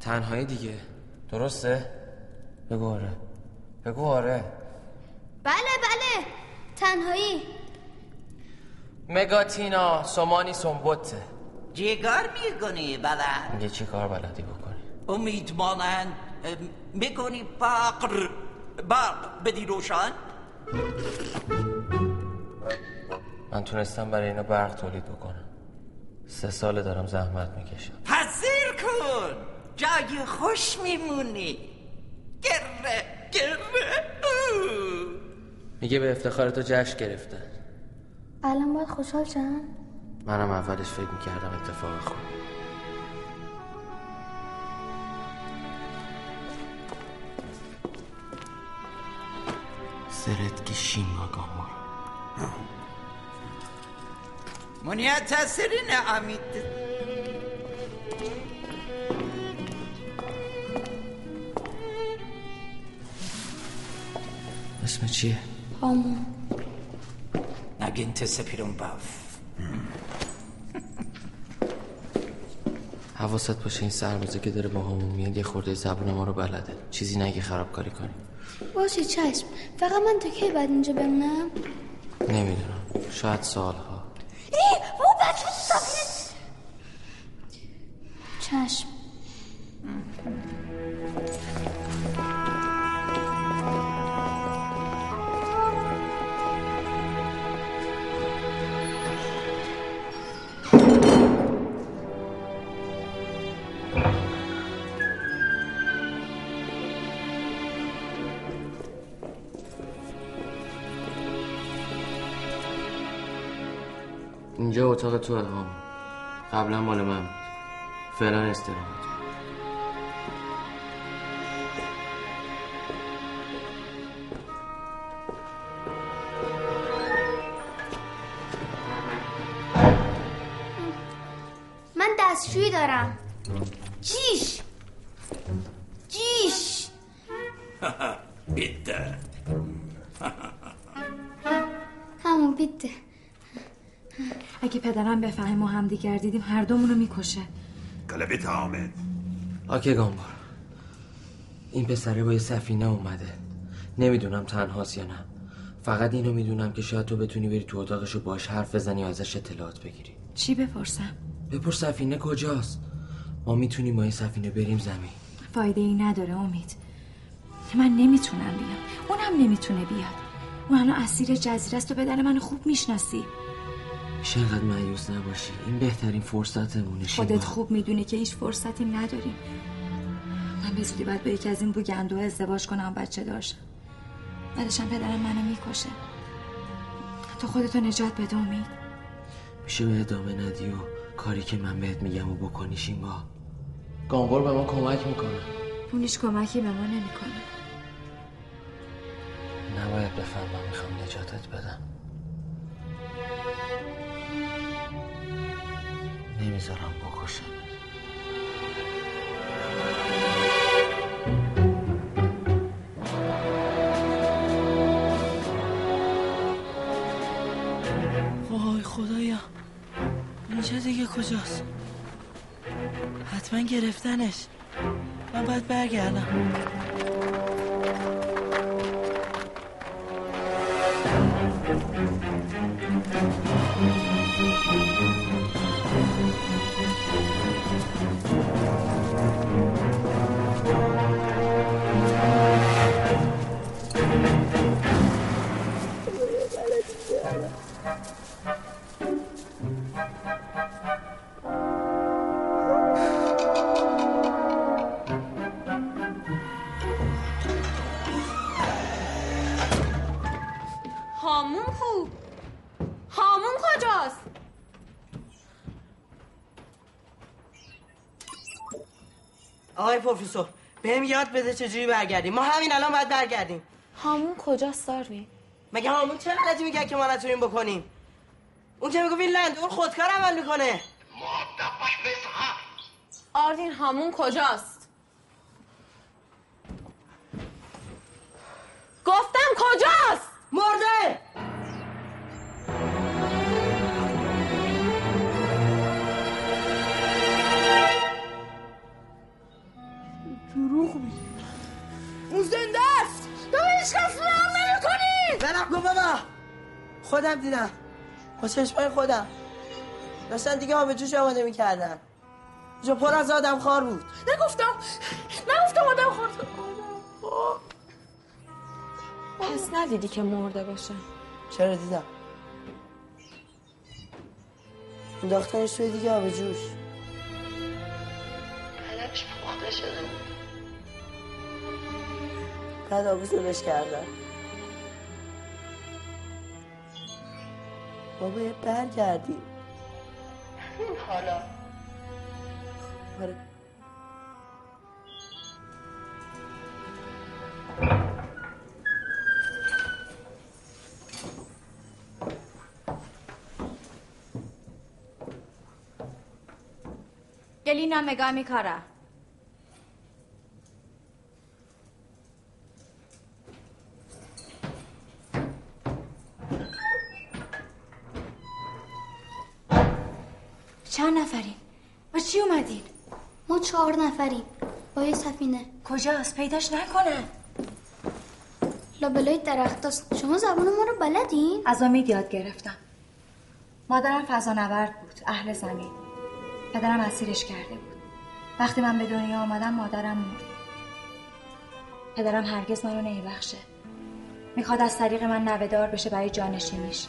تنهایی دیگه درسته؟ بگو آره. بگو آره. بله بله تنهایی. مگاتینا سومانی سنبوته. چیکار میکنی بلد؟ میگه چیکار بلدی بکنی؟ امید مانند میکنی باقر باق بدی روشن؟ من تونستم برای اینا برق تولید بکنم. سه ساله دارم زحمت میکشم. پذیر کن جای خوش میمونی. گره گره او. میگه به افتخار تو جشن گرفتن. الان باید خوشحال شم؟ منم اولش فکر میکردم اتفاق خوب. سرت که شیما گامور مونیا تسری نه امید اسم چیه؟ آمو نگین تسپیرون باف. حواست باشه این سربازه که داره با همون میاد یه خورده زبون ما رو بلده. چیزی نگه خرابکاری کنی. باشه چشم. فقط من تا کی بعد اینجا بمونم؟ نمیدونم شاید سالها. ای ما بچه سفینه. چشم. اینجا اتاق تو هم قبلا مال من بود. فعلا استراحت. دستشویی دارم. جیش جیش بیته همون بیته. اگه پدرم بفهمه ما هم دیگر دیدیم هر دومونو میکشه. گله بیته آمد. آکه گامور، این پسره با یه سفینه اومده. نمیدونم تنهاست یا نه، فقط اینو میدونم که شاید تو بتونی بری تو اتاقشو باش حرف بزنی و ازش اطلاعات بگیری. چی بپرسم؟ بپرس سفینه کجاست. ما میتونیم با یه سفینه بریم زمین. فایده ای نداره امید، من نمیتونم بیام، اونم نمیتونه بیاد. اون الان اسیر جزیره است و پدر منو خوب میشناسی. شاید مایوس نباشی، این بهترین فرصتمونه. خودت خوب میدونی که هیچ فرصتی نداریم. من به زودی باید با یکی از این بوگندوها ازدواج کنم و بچه دار شم. بعدش هم پدرم منو میکشه. تو خودتو نجات بده امید. میشه به ادامه ندی و کاری که من بهت میگم و بکنیش. این با گامور به ما کمک میکنه. اونیش کمکی به ما نمیکنه. نباید بفهمم میخوام نجاتت بدم. نمیذارم بکشم. وای خدایا، اینجا دیگه کجاست؟ حتما گرفتنش. من باید برگردم. پروفسور بهم یاد بده چجوری برگردیم. ما همین الان باید برگردیم. هامون کجاست ساروی؟ مگه هامون چه غلطی میگه که ما نتونیم بکنیم؟ اون که میگه این لندور خودکار عمل میکنه. آردین هامون کجاست؟ گفتم کجاست؟ مرده. دروغ میگه. اون زنده است. تو هیچ کس فرار نمی‌کنی. بلق گو بابا. خودم دیدم. با چشمای خودم. داشتن دیگه همه جوش آماده می‌کردن. اونجا پر از آدم خوار بود. نگفتم. نگفتم آدم خوار. پس ندیدی که مرده باشه. چرا دیدم. انداختنش توی دیگه آب جوش. حلقش پخته شده بود. بعد آبوزونش کردن. بابا یه برگردیم حالا. آره گلینا مگامی کارا چند نفریم؟ با چی اومدین؟ ما چهار نفریم با یه سفینه. کجاست؟ پیداش نکنن. لابلای درخت هست. شما زبان ما رو بلدین؟ از امید یاد گرفتم. مادرم فضانورد بود، اهل زمین. پدرم اسیرش کرده بود. وقتی من به دنیا آمدم مادرم مرد. پدرم هرگز منو نمیبخشه. میخواد از طریق من نوه‌دار بشه برای جانشینیش.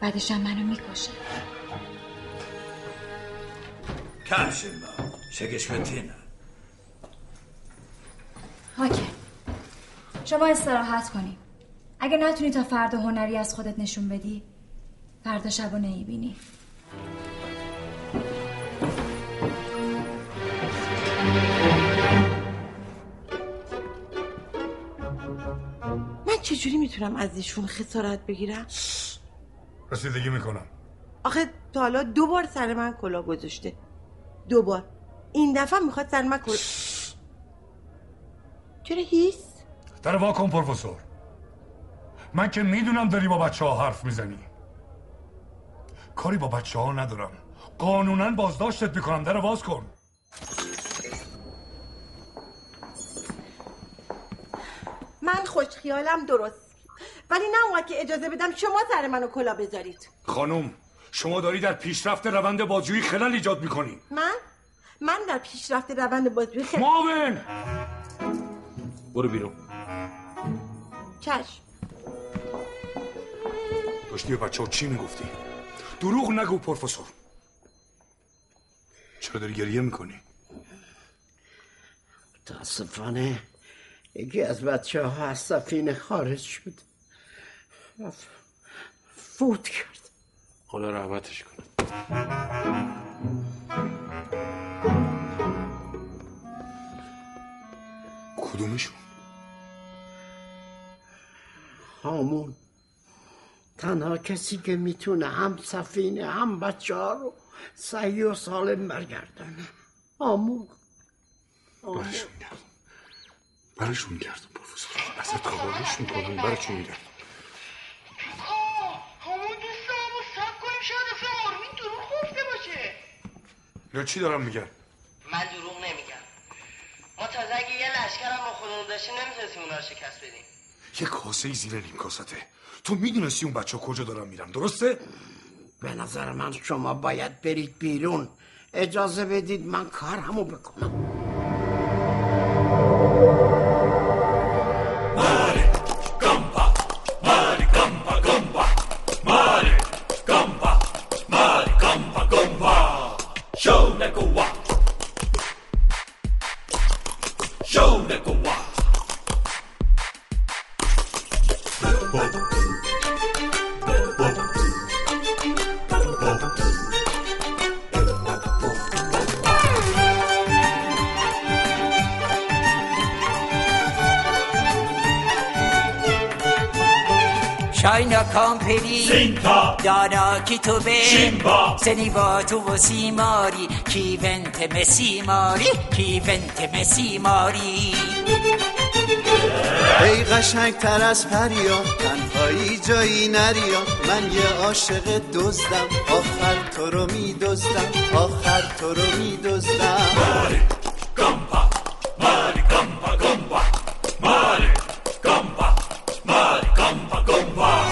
بعدش هم منو میکشه. کم شیما، شگشمتی نه. اوکی، شما استراحت کنیم. اگه نتونی تا فردا هنری از خودت نشون بدی، فردا شبو نمیبینی. من چجوری میتونم از ایشون خسارت بگیرم؟ رسیدگی میکنم. آخه تا حالا دو بار سر من کلا گذاشته، دو بار، این دفعه میخواد سر من کلا. چرا هیس؟ در واقع پروفسور، من که میدونم داری با بچه ها حرف میزنی. کاری با بچه ها ندارم، قانونا بازداشتت میکنم، در باز کن. من خوشخیالم درست، ولی نه اونقدر که اجازه بدم شما سر منو کلا بذارید. خانم، شما داری در پیشرفت روند بازجویی خلل ایجاد میکنی. من؟ من در پیشرفت روند بازجویی خلل؟ ماون! برو بیرون. چشم. داشتی به بچه ها چی میگفتی؟ دروغ نگو پروفسور. چرا داری گریه میکنی؟ متاسفانه یکی از بچه ها از سفینه خارج شد، فوت کرد. خدا رحمتش کنه. کدومشون؟ هامون، تنها کسی که میتونه هم سفینه هم بچه ها رو صحیح و سالم برگردانه. هامون برشون گردم، برشون گردم پروفسور، ازت خواهش میکنم برشون گردم. آه هامون دوسته، همون سب کنیم، شاید افرا آرمین دروغ گفته باشه. یا چی دارم میگن؟ من دروغ نمیگم. ما تازه اگه یه لشکر هم با خودمون داشتیم نمیتونستیم اونا رو شکست بدیم. یه کاسه زیر نیم کاسته. تو میدونستی اون بچه کجا دارم میرم، درسته؟ به نظر من شما باید برید بیرون. اجازه بدید من کار همو بکنم. ماری کامبا، ماری کامبا کامبا، ماری کامبا، ماری کامبا کامبا، شو نکوا، شو نکوا. China Company Sinta Dana Kitobe Shimba Seniva Tuvosimari Ki vente mesimari Ki vente mesimari. ای قشنگتر از پریا، تنهایی جایی نریا، من یه عاشق دزدم، آخر تو رو میدزدم، آخر تو رو میدزدم. ماری کامبا، ماری کامبا کامبا، ماری کامبا، ماری کامبا کامبا.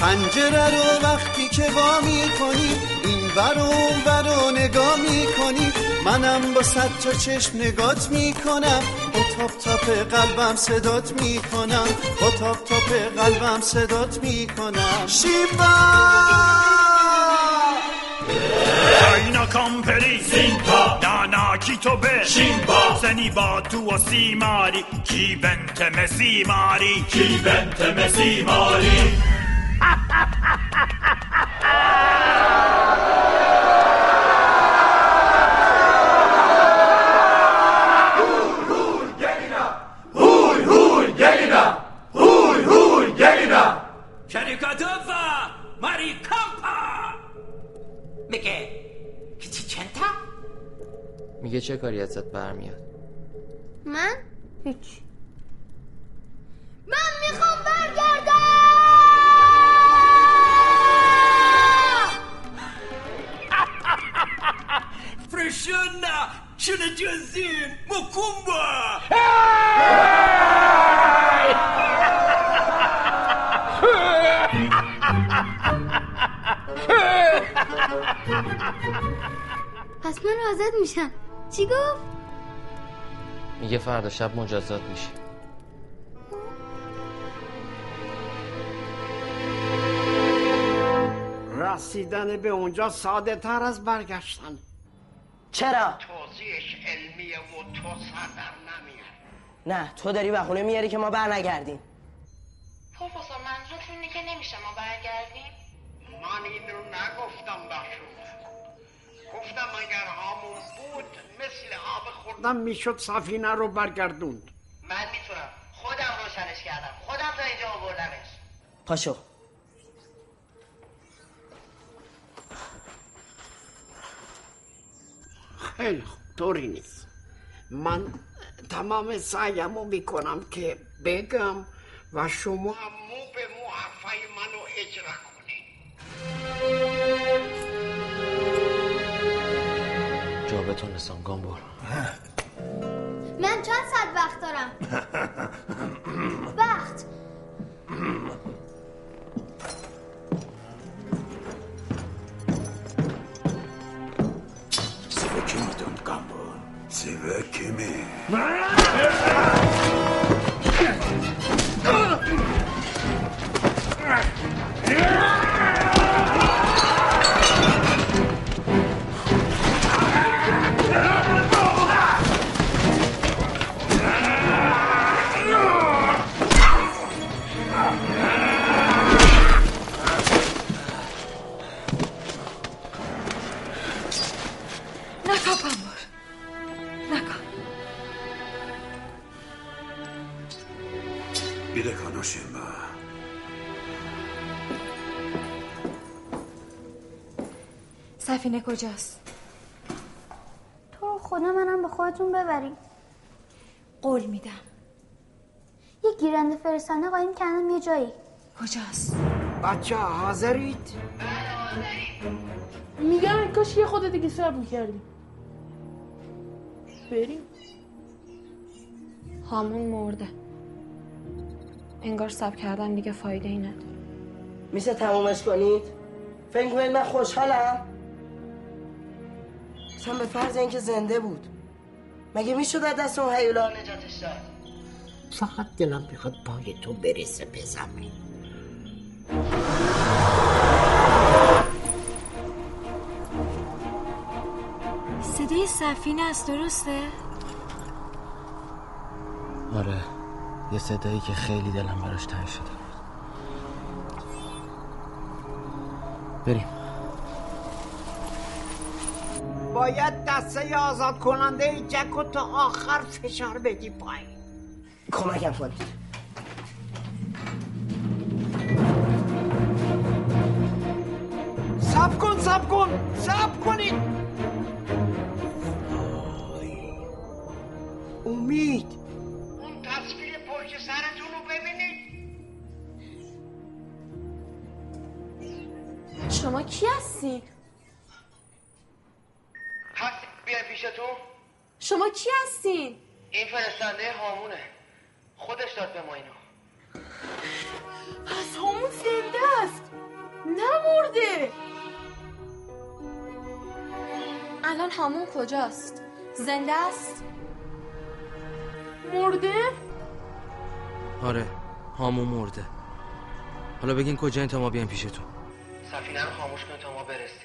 پنجره رو وقتی که وا میکنی، این ور و اون ور رو نگاه میکنی، منم با صد تا چشم نگات میکنم، تاپ تاپ قلبم صدات میکنم، با تاپ تاپ قلبم صدات میکنم. شیما چاینا کامپری سینتا نانا کیتوبه شیما سنیبا تو و سیماری کی بنت مسیماری کی بنت مسیماری. میگه که چی چنتا؟ میگه چه کاری ازت برمیاد؟ من؟ هیچ. من میخوام برگردم. فرشونا شونه جوزین مکومبا. پس من آزاد میشم. چی گفت؟ میگه فردا شب مجازات میشی. رسیدن به اونجا ساده تر از برگشتن. چرا؟ توضیحش علمیه و تو سردر نمیاد. نه تو داری بهونه میاری که ما برنگردیم. پروفسور منظورتون اینه که نمیشه ما برگردیم؟ من این رو نگفتم باشون، گفتم اگر هامون بود مثل آب خوردن میشد سفینه رو برگردوند. من میتونم، خودم روشنش کردم، خودم تا اینجا آوردمش. پاشو. خیلی خوب، طوری نیست. من تمام سعیمو میکنم که بگم و شما هم مو به مو حرفای منو اجرا کنید. جا بتونستم گامبور. من چند ساعت وقت دارم؟ وقت سبکی میدون گامبور، سبکی میدون. سفینه کجاست؟ تو خدا منم به خودتون ببریم. قول میدم یه گیرنده فرستانه قایم کردم یه جایی. کجاست؟ بچه حاضرید؟ بله حاضرید. میگم کاش یه خود دیگه صبر میکردیم بریم. هامون مرده، انگار صبر کردن دیگه فایده ای نداره. میشه تمومش کنید؟ فکر کنید من خوشحالم؟ هم به فرض اینکه زنده بود مگه میشد از دست اون هیولا نجاتش داد؟ فقط دلم میخواد پای تو برسه به زمین. صدای سفینه است، درسته؟ آره، یه صدایی که خیلی دلم براش تنگ شده بود. بریم. باید دسته آزاد کننده جک رو تا آخر فشار بدی پایین. کمکم کنید. صبر کن، صبر کن، صبر کنید. امید، اون تصویر پشت سرتون رو ببینید. شما کی هستید؟ شما کی هستین؟ این فرستنده هامونه، خودش داد به ما اینو. پس هامون زنده است، نمرده. الان هامون کجاست؟ زنده است؟ مرده؟ آره، هامون مرده. حالا بگین کجایین تا ما بیایم پیشتون. سفینه رو خاموش کنید تا ما برسیم.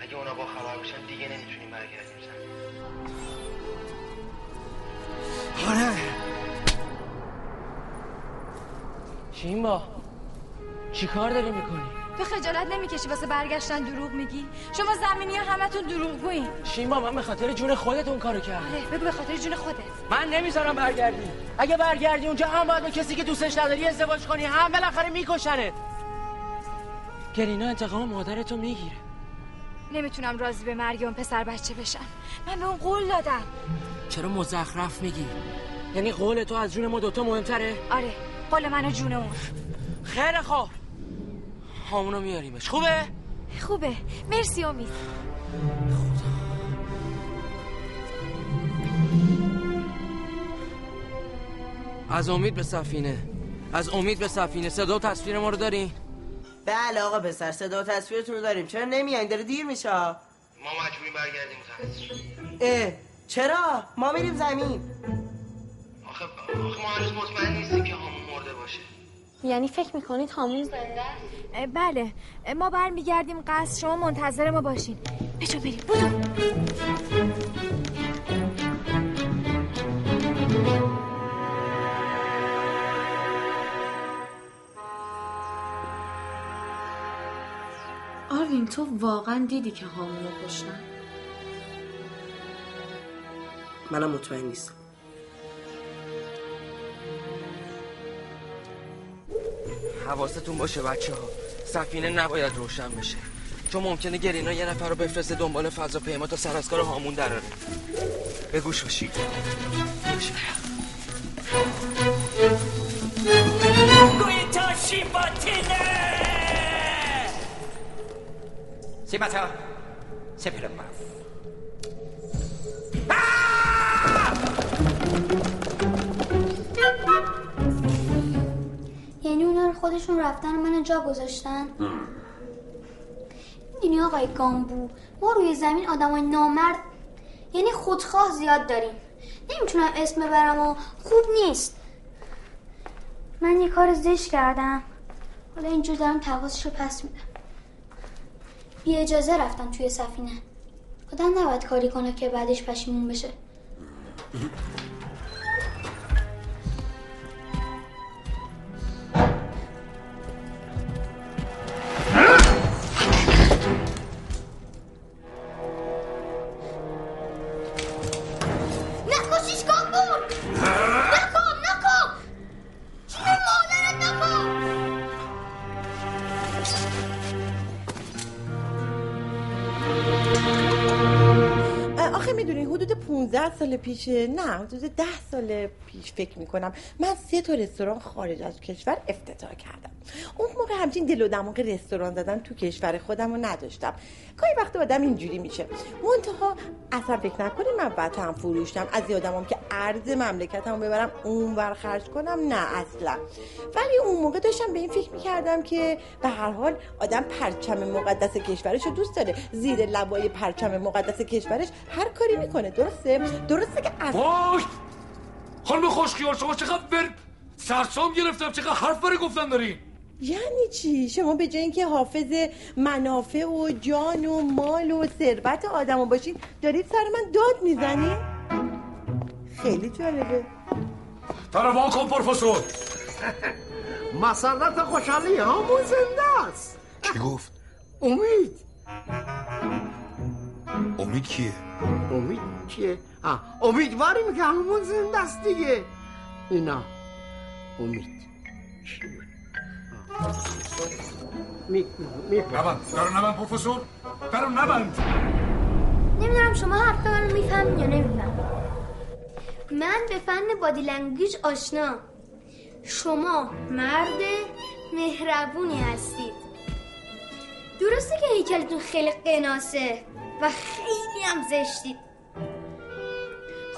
اگه اونا با خبر باشن دیگه نمیتونیم برگردیم. آره شیما، چی کار داری میکنی؟ تو خجالت نمیکشی واسه برگشتن دروغ میگی؟ شما زمینی ها همتون دروغگوین. شیما، من به خاطر جون خودت اون کارو کردم. آره بگو به خاطر جون خودت. من نمیذارم برگردی. اگه برگردی اونجا هم باید با کسی که دوستش نداری ازدواج کنی، هم بالاخره میکشنت. گرینا انتقام مادرتو میگیره. نمیتونم راضی به مرگ اون پسر بچه بشم. من به اون قول دادم. چرا مزخرف میگی؟ یعنی قول تو از جون ما دوتا مهمتره؟ آره، قول من و جون اون. خیلی خوب، همونو میاریمش. خوبه؟ خوبه، مرسی امید. خدا از امید به سفینه، از امید به سفینه. صدا و تصویر ما رو دارین؟ بله آقا پسر، صدا و تصویرتون رو داریم. چرا نمیاین؟ داره دیر میشه. ما مجبوریم برگردیم خلاص. چرا؟ ما میریم زمین. آخه آخه ما هنوز مطمئن نیستیم که هامون مرده باشه. یعنی فکر میکنید هامون زنده است؟ بله، ما برمیگردیم قصد. شما منتظر ما باشین. بچا بریم. بریم. آروین، تو واقعا دیدی که هامون رو کشتن؟ منم مطمئن نیستم. حواستون باشه بچه ها، سفینه نباید روشن بشه. چون ممکنه گرینا یه نفر رو بفرسته دنبال فضاپیما تا سر از کار هامون دراره. بگوش باشی گویتا شیباتینه سیماتا سپرم باف. یعنی اونا رو خودشون رفتن من جا گذاشتن؟ میدونی آقای کامبو، ما روی زمین آدمای نامرد یعنی خودخواه زیاد داریم. نمیتونم اسم ببرم و خوب نیست. من یه کار زشت کردم، حالا اینجور دارم تقاضش رو پس میدم. بی اجازه رفتم توی سفینه. آدم نباید کاری کنه که بعدش پشیمون بشه. سال پیشه، نه حدود ده سال پیش فکر میکنم من سه تا رستوران خارج از کشور افتتاح کردم. اون موقع همچین دل و دماغ رستوران دادن تو کشور خودم رو نداشتم. گاهی وقت آدم اینجوری میشه. منتها اصلا فکر نکنیم من وطن فروشتم، از یادمام که ارز مملکتمو ببرم اونور خرج کنم، نه اصلا. ولی اون موقع داشتم به این فکر میکردم که به هر حال آدم پرچم مقدس کشورش رو دوست داره، زیر لبای پرچم مقدس کشورش هر کاری میکنه. درسته؟ درسته که از وای خانم خوشخیال شما چقدر بر سرسام گرفتم، چقدر حرف برای گفتن دارین. یعنی چی؟ شما به جای اینکه حافظ منافع و جان و مال و ثروت آدمو باشین دارید سر من داد میزنید؟ خیلی جالبه. تروا کن پروفسور. مسرت خوشحالی همون زنده است. کی گفت؟ امید. امید کیه؟ امید کیه؟ آه امیدواریم که همون زنده است دیگه. اینا امید می می نبند، درو نبند پروفسور، درو نبند. نمیدونم شما حرف منو میفهمین یا نمیفهمین. من به فن بادی لنگویج آشنا. شما مرد مهربونی هستید. درسته که هیکلتون خیلی قناسه و خیلی هم زشتید.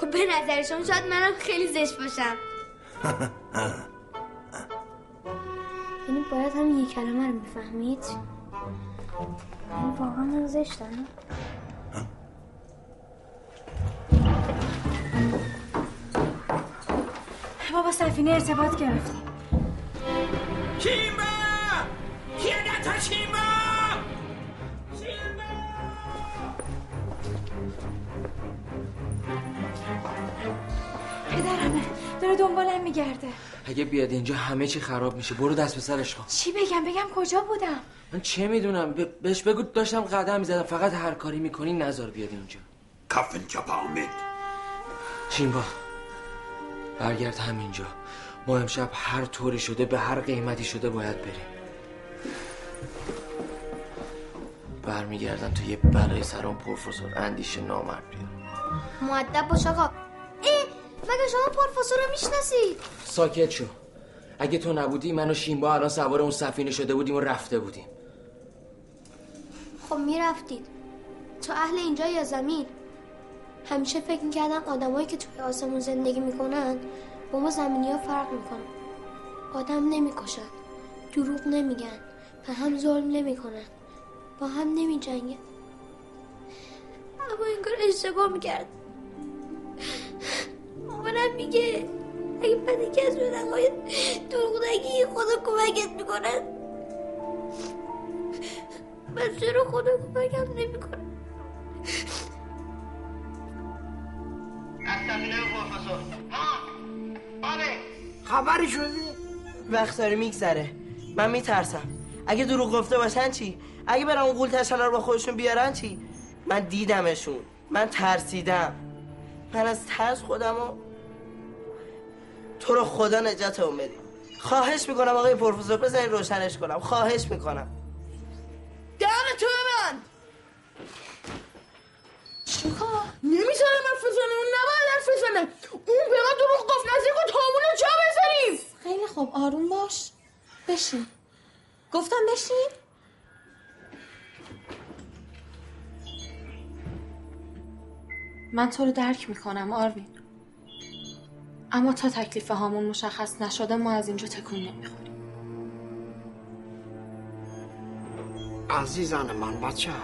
خب به نظر شما شاید منم خیلی زشت باشم. یعنی باید هم یک کلمه رو میفهمید؟ یعنی واقعا من زشتم؟ بابا سفینه ارتباط گرفتیم. شیما! یه نتا شیما! شیما! پدرمه داره دنبالم میگرده. اگه بیاد اینجا همه چی خراب میشه. برو دست به سرش کن. چی بگم؟ بگم کجا بودم؟ من چه میدونم؟ ب... بهش بگو داشتم قدم میزدم. فقط هر کاری میکنی نذار بیاد اینجا. کفن کپا امید. شیما برگرد همینجا. ما امشب هر طوری شده به هر قیمتی شده باید بریم. برمیگردم تو یه بلای سرم پروفسور اندیش نامرد بیارم. مؤدب باش آقا. مگه شما پروفسور رو میشناسید؟ ساکت شو. اگه تو نبودی من و شیما الان سوار اون سفینه شده بودیم و رفته بودیم. خب میرفتید. تو اهل اینجا یا زمین؟ همیشه فکر میکردم آدمایی که توی آسمون زندگی میکنن با ما زمینی ها فرق میکنن. آدم نمیکشن، دروغ نمیگن، به هم ظلم نمیکنن، با هم نمیجنگن. اما انگار اشتباه میکرد. مامانم میگه اگه بده که از بدن های دروغنگی خدا کمکت میکنن، من چرا خدا کمکم نمیکنن؟ از سفینه پروفسور ها بله خبری شده؟ وقت داره میگذره. من میترسم اگه دروغ گفته باشن چی؟ اگه برن اون قول تشلر با خودشون بیارن چی؟ من دیدمشون، من ترسیدم. من از ترس خودمو تو رو خدا نجات اون بدی. خواهش میکنم آقای پروفسور بزنید روشنش کنم. خواهش میکنم. دمتون من چیکار؟ نمیذاره من فزانه، اون نباید حرف بزنه. اون به ما دروغ گفت، نزدیک بود تامون رو جا بزنیم. خیلی خوب، آروم باش. بشین. گفتم بشین. من تو رو درک میکنم آروین، اما تا تکلیفه هامون مشخص نشده ما از اینجا تکون نمیخوریم. عزیزان من، بچه ها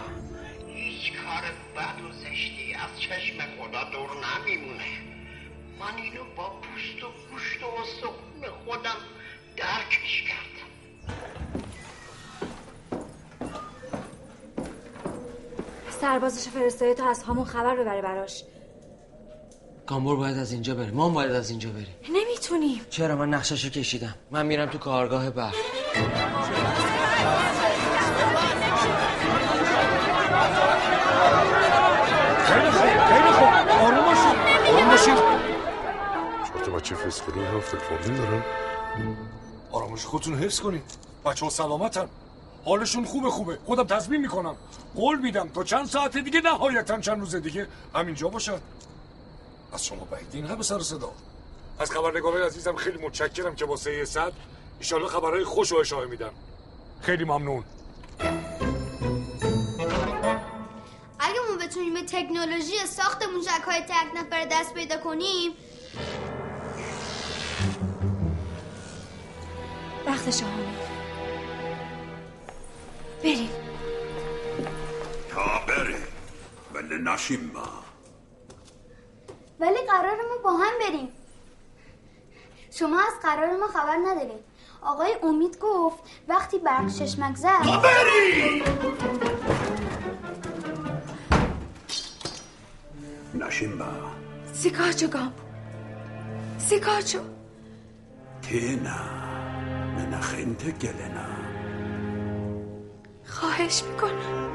هیچ کار بد و زشتی از چشم خدا دور نمیمونه. من اینو با پوست و گوشت و استخون خودم درکش کردم. سربازش فرستاده تا از هامون خبر ببره براش. کامبور باید از اینجا بره، ما هم باید از اینجا بریم. نمیتونیم. چرا؟ من نقشه‌شو کشیدم. من میرم تو کارگاه برق. چرت بچه فسکلی هفته فوردین دارن. آرامش خودتون حفظ کنید. بچه‌ها سلامتن. حالشون خوبه خوبه. خودم تضمین میکنم. قول میدم تا چند ساعت دیگه، نهایتاً چند روز دیگه همینجا باشن. از شما بعیدین هم سر صدا. از خبرنگارای عزیزم خیلی متشکرم که واسه یه صد انشالله خبرهای خوش و اشاعه میدن. خیلی ممنون. اگه ما بتونیم به تکنولوژی ساخت موشک‌های تک نفره دست پیدا کنیم، وقت شما بریم. تا بریم ولی نشیم ما. ولی قرار ما با هم بریم. شما از قرار ما خبر نداریم. آقای امید گفت وقتی برق ششمک زد ما بریم. نشیم ما. سیکاچو گام سیکاچو تینا من خنده گلنا. خواهش میکنم.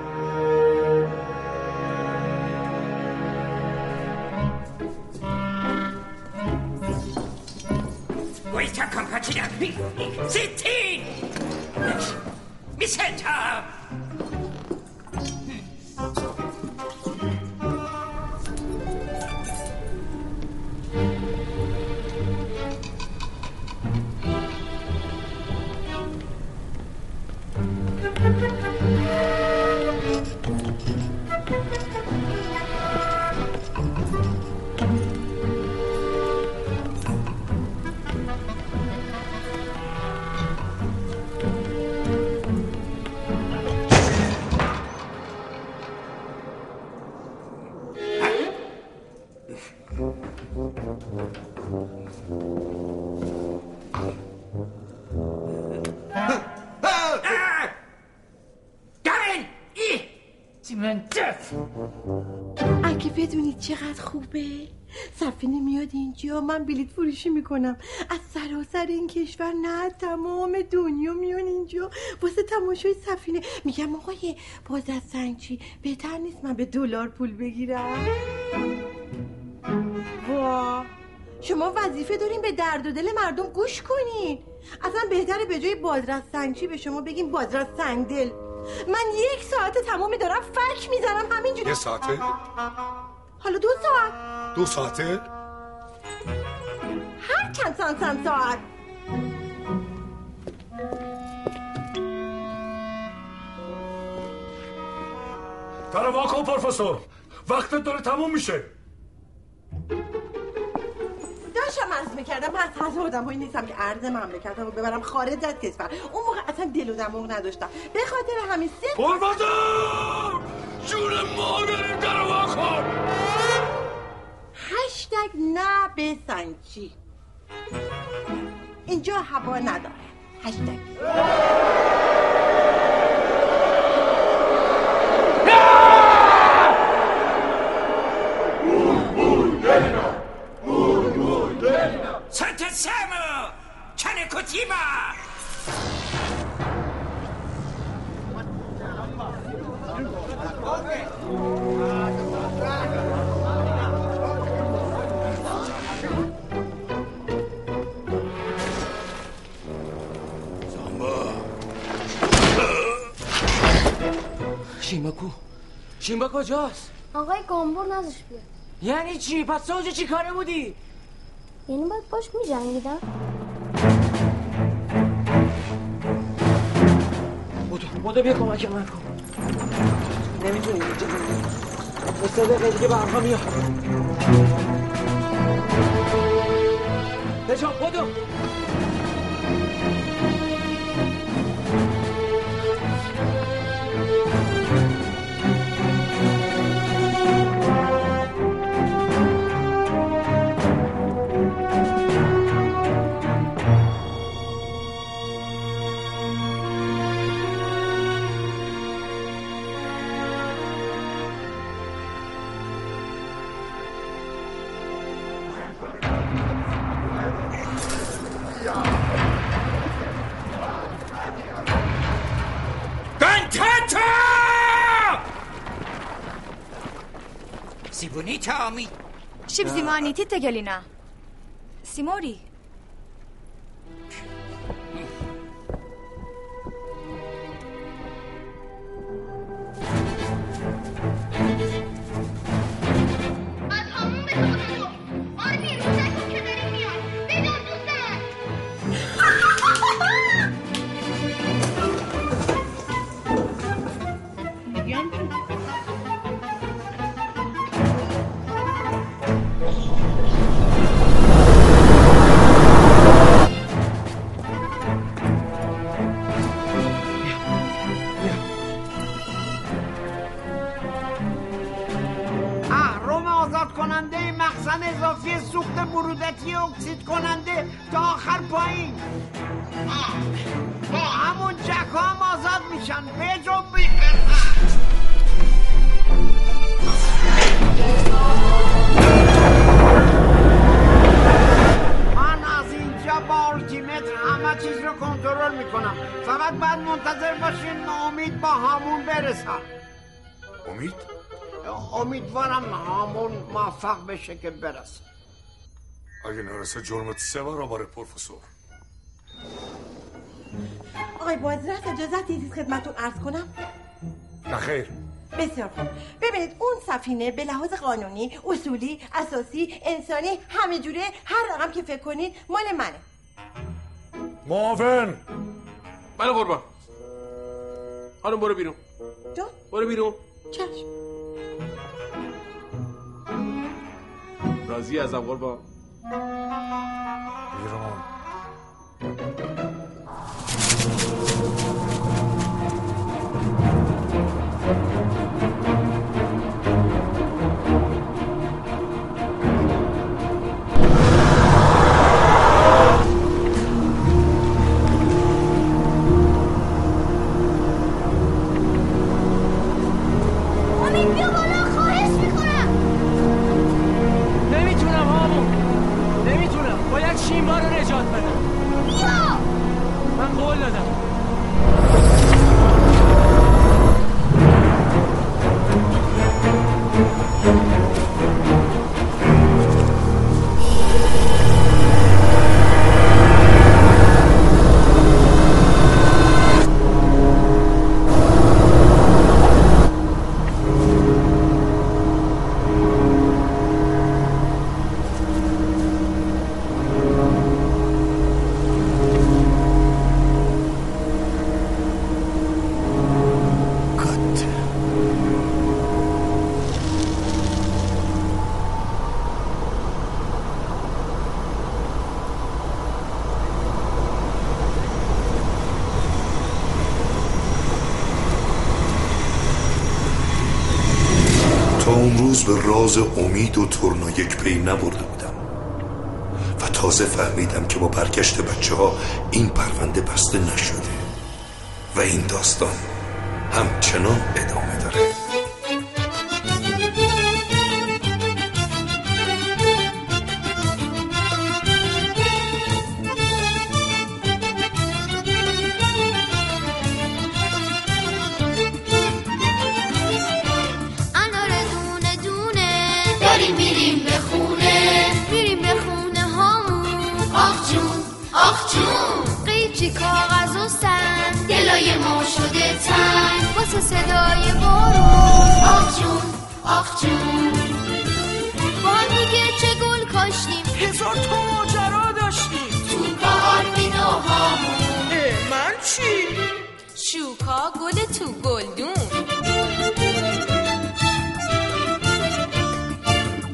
ویتا کمپاچینا سیتین میسنتا. اگه بدونید چقدر خوبه سفینه میاد اینجا، من بلیط فروشی میکنم. از سراسر این کشور، نه تمام دنیا میان اینجا واسه تماشای سفینه. میگم آقای باز از سنگچی بهتر نیست من به دلار پول بگیرم؟ وا شما وظیفه دارین به درد و دل مردم گوش کنین. اصلا بهتره به جای بازرس سنگچی به شما بگیم بازرس سنگ دل. من یک ساعت تمامی دارم فک میزنم همینجوری. یه ساعته؟ حالا دو ساعت. دو ساعته؟ هر چند ساعت چند ساعت. تره واکو پروفسور، وقتت داره تموم میشه. داشتم عرض میکردم من از هزه آدم هایی نیستم که عرض مملکتم رو ببرم خارج از کشور. اون موقع اصلا دل و دماغ نداشتم. به خاطر همین سه پروفسور جون ما بریم در واقع. هشتگ نه به سنگچی. اینجا هوا نداره. هشتگ ساتسامو چنکوتیما. شیما کو شیما کجاست؟ آقای گامور نازش بیاد. یعنی چی؟ پس تو چی کاره بودی؟ یعنی باید باش می‌جنگیدم. بودو بودو بیا کمک من کن. نمیتونی اینجا بمونی. استاد دیگه به همراه میاد. بچا بودو. Bonitami. Shibzimani titegelina. Simori. موفق بشه که برسه. اگه نرسه جرمت سوار آماره پروفسور. آقای بازرس اجازت دیدید خدمتون عرض کنم؟ نه خیر. بسیار خوب. ببینید اون سفینه به لحاظ قانونی، اصولی، اساسی، انسانی، همه جوره هر رقم که فکر کنید مال منه. معاون. بله قربان. خانم برو بیرون. جان؟ برو بیرون. چشم. راضی ازم قربان. بیرون. به راز امید و تورنا یک پی نبرده بودم و تازه فهمیدم که با برگشت بچه ها این پرونده بسته نشده و این داستان همچنان ادامه داره. آخ جون با دیگه چه گل کاشتیم، هزار تا ماجرا داشتیم تو بهار بیناهامون. اه من چی؟ شوکا گل تو گلدون.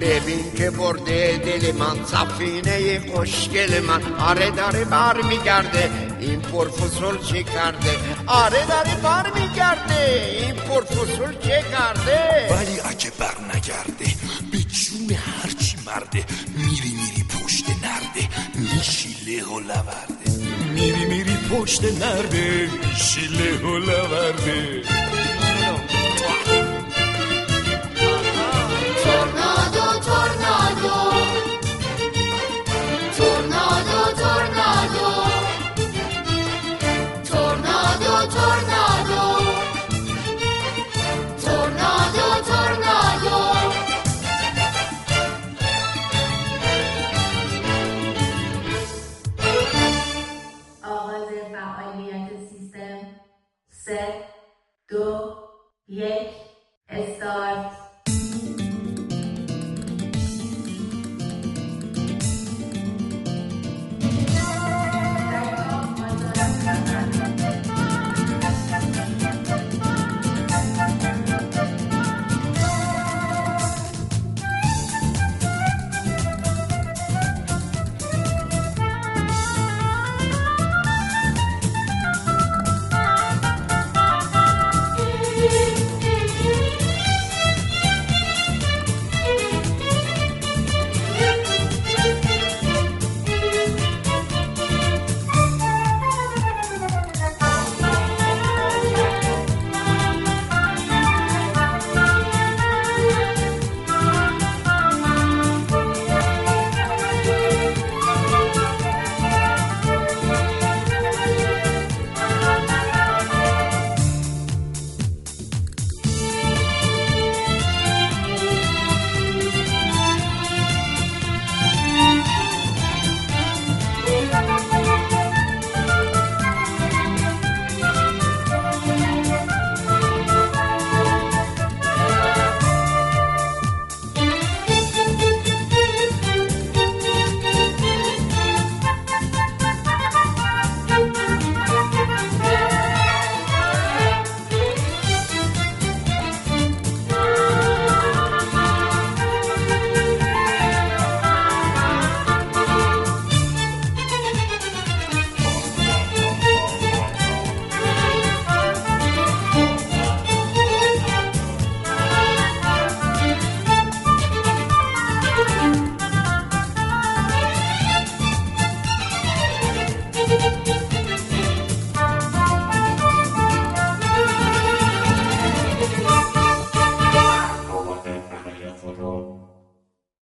ببین که برده دل من سفینه خوشگل من، آره داره بر میگرده این پروفسور چه کرده، آره داره بر میگرده این پروفسور چه کرده. ولی اگه بر نگرده به جون هرچی مرده، میری میری پشت نرده میشی له و لورده، میری میری پشت نرده میشی له و لورده. تورنادو تورنادو تورنادو تورنادو تورنادو تورنادو تورنادو. آغاز فعالیت سیستم سه دو یک استارت.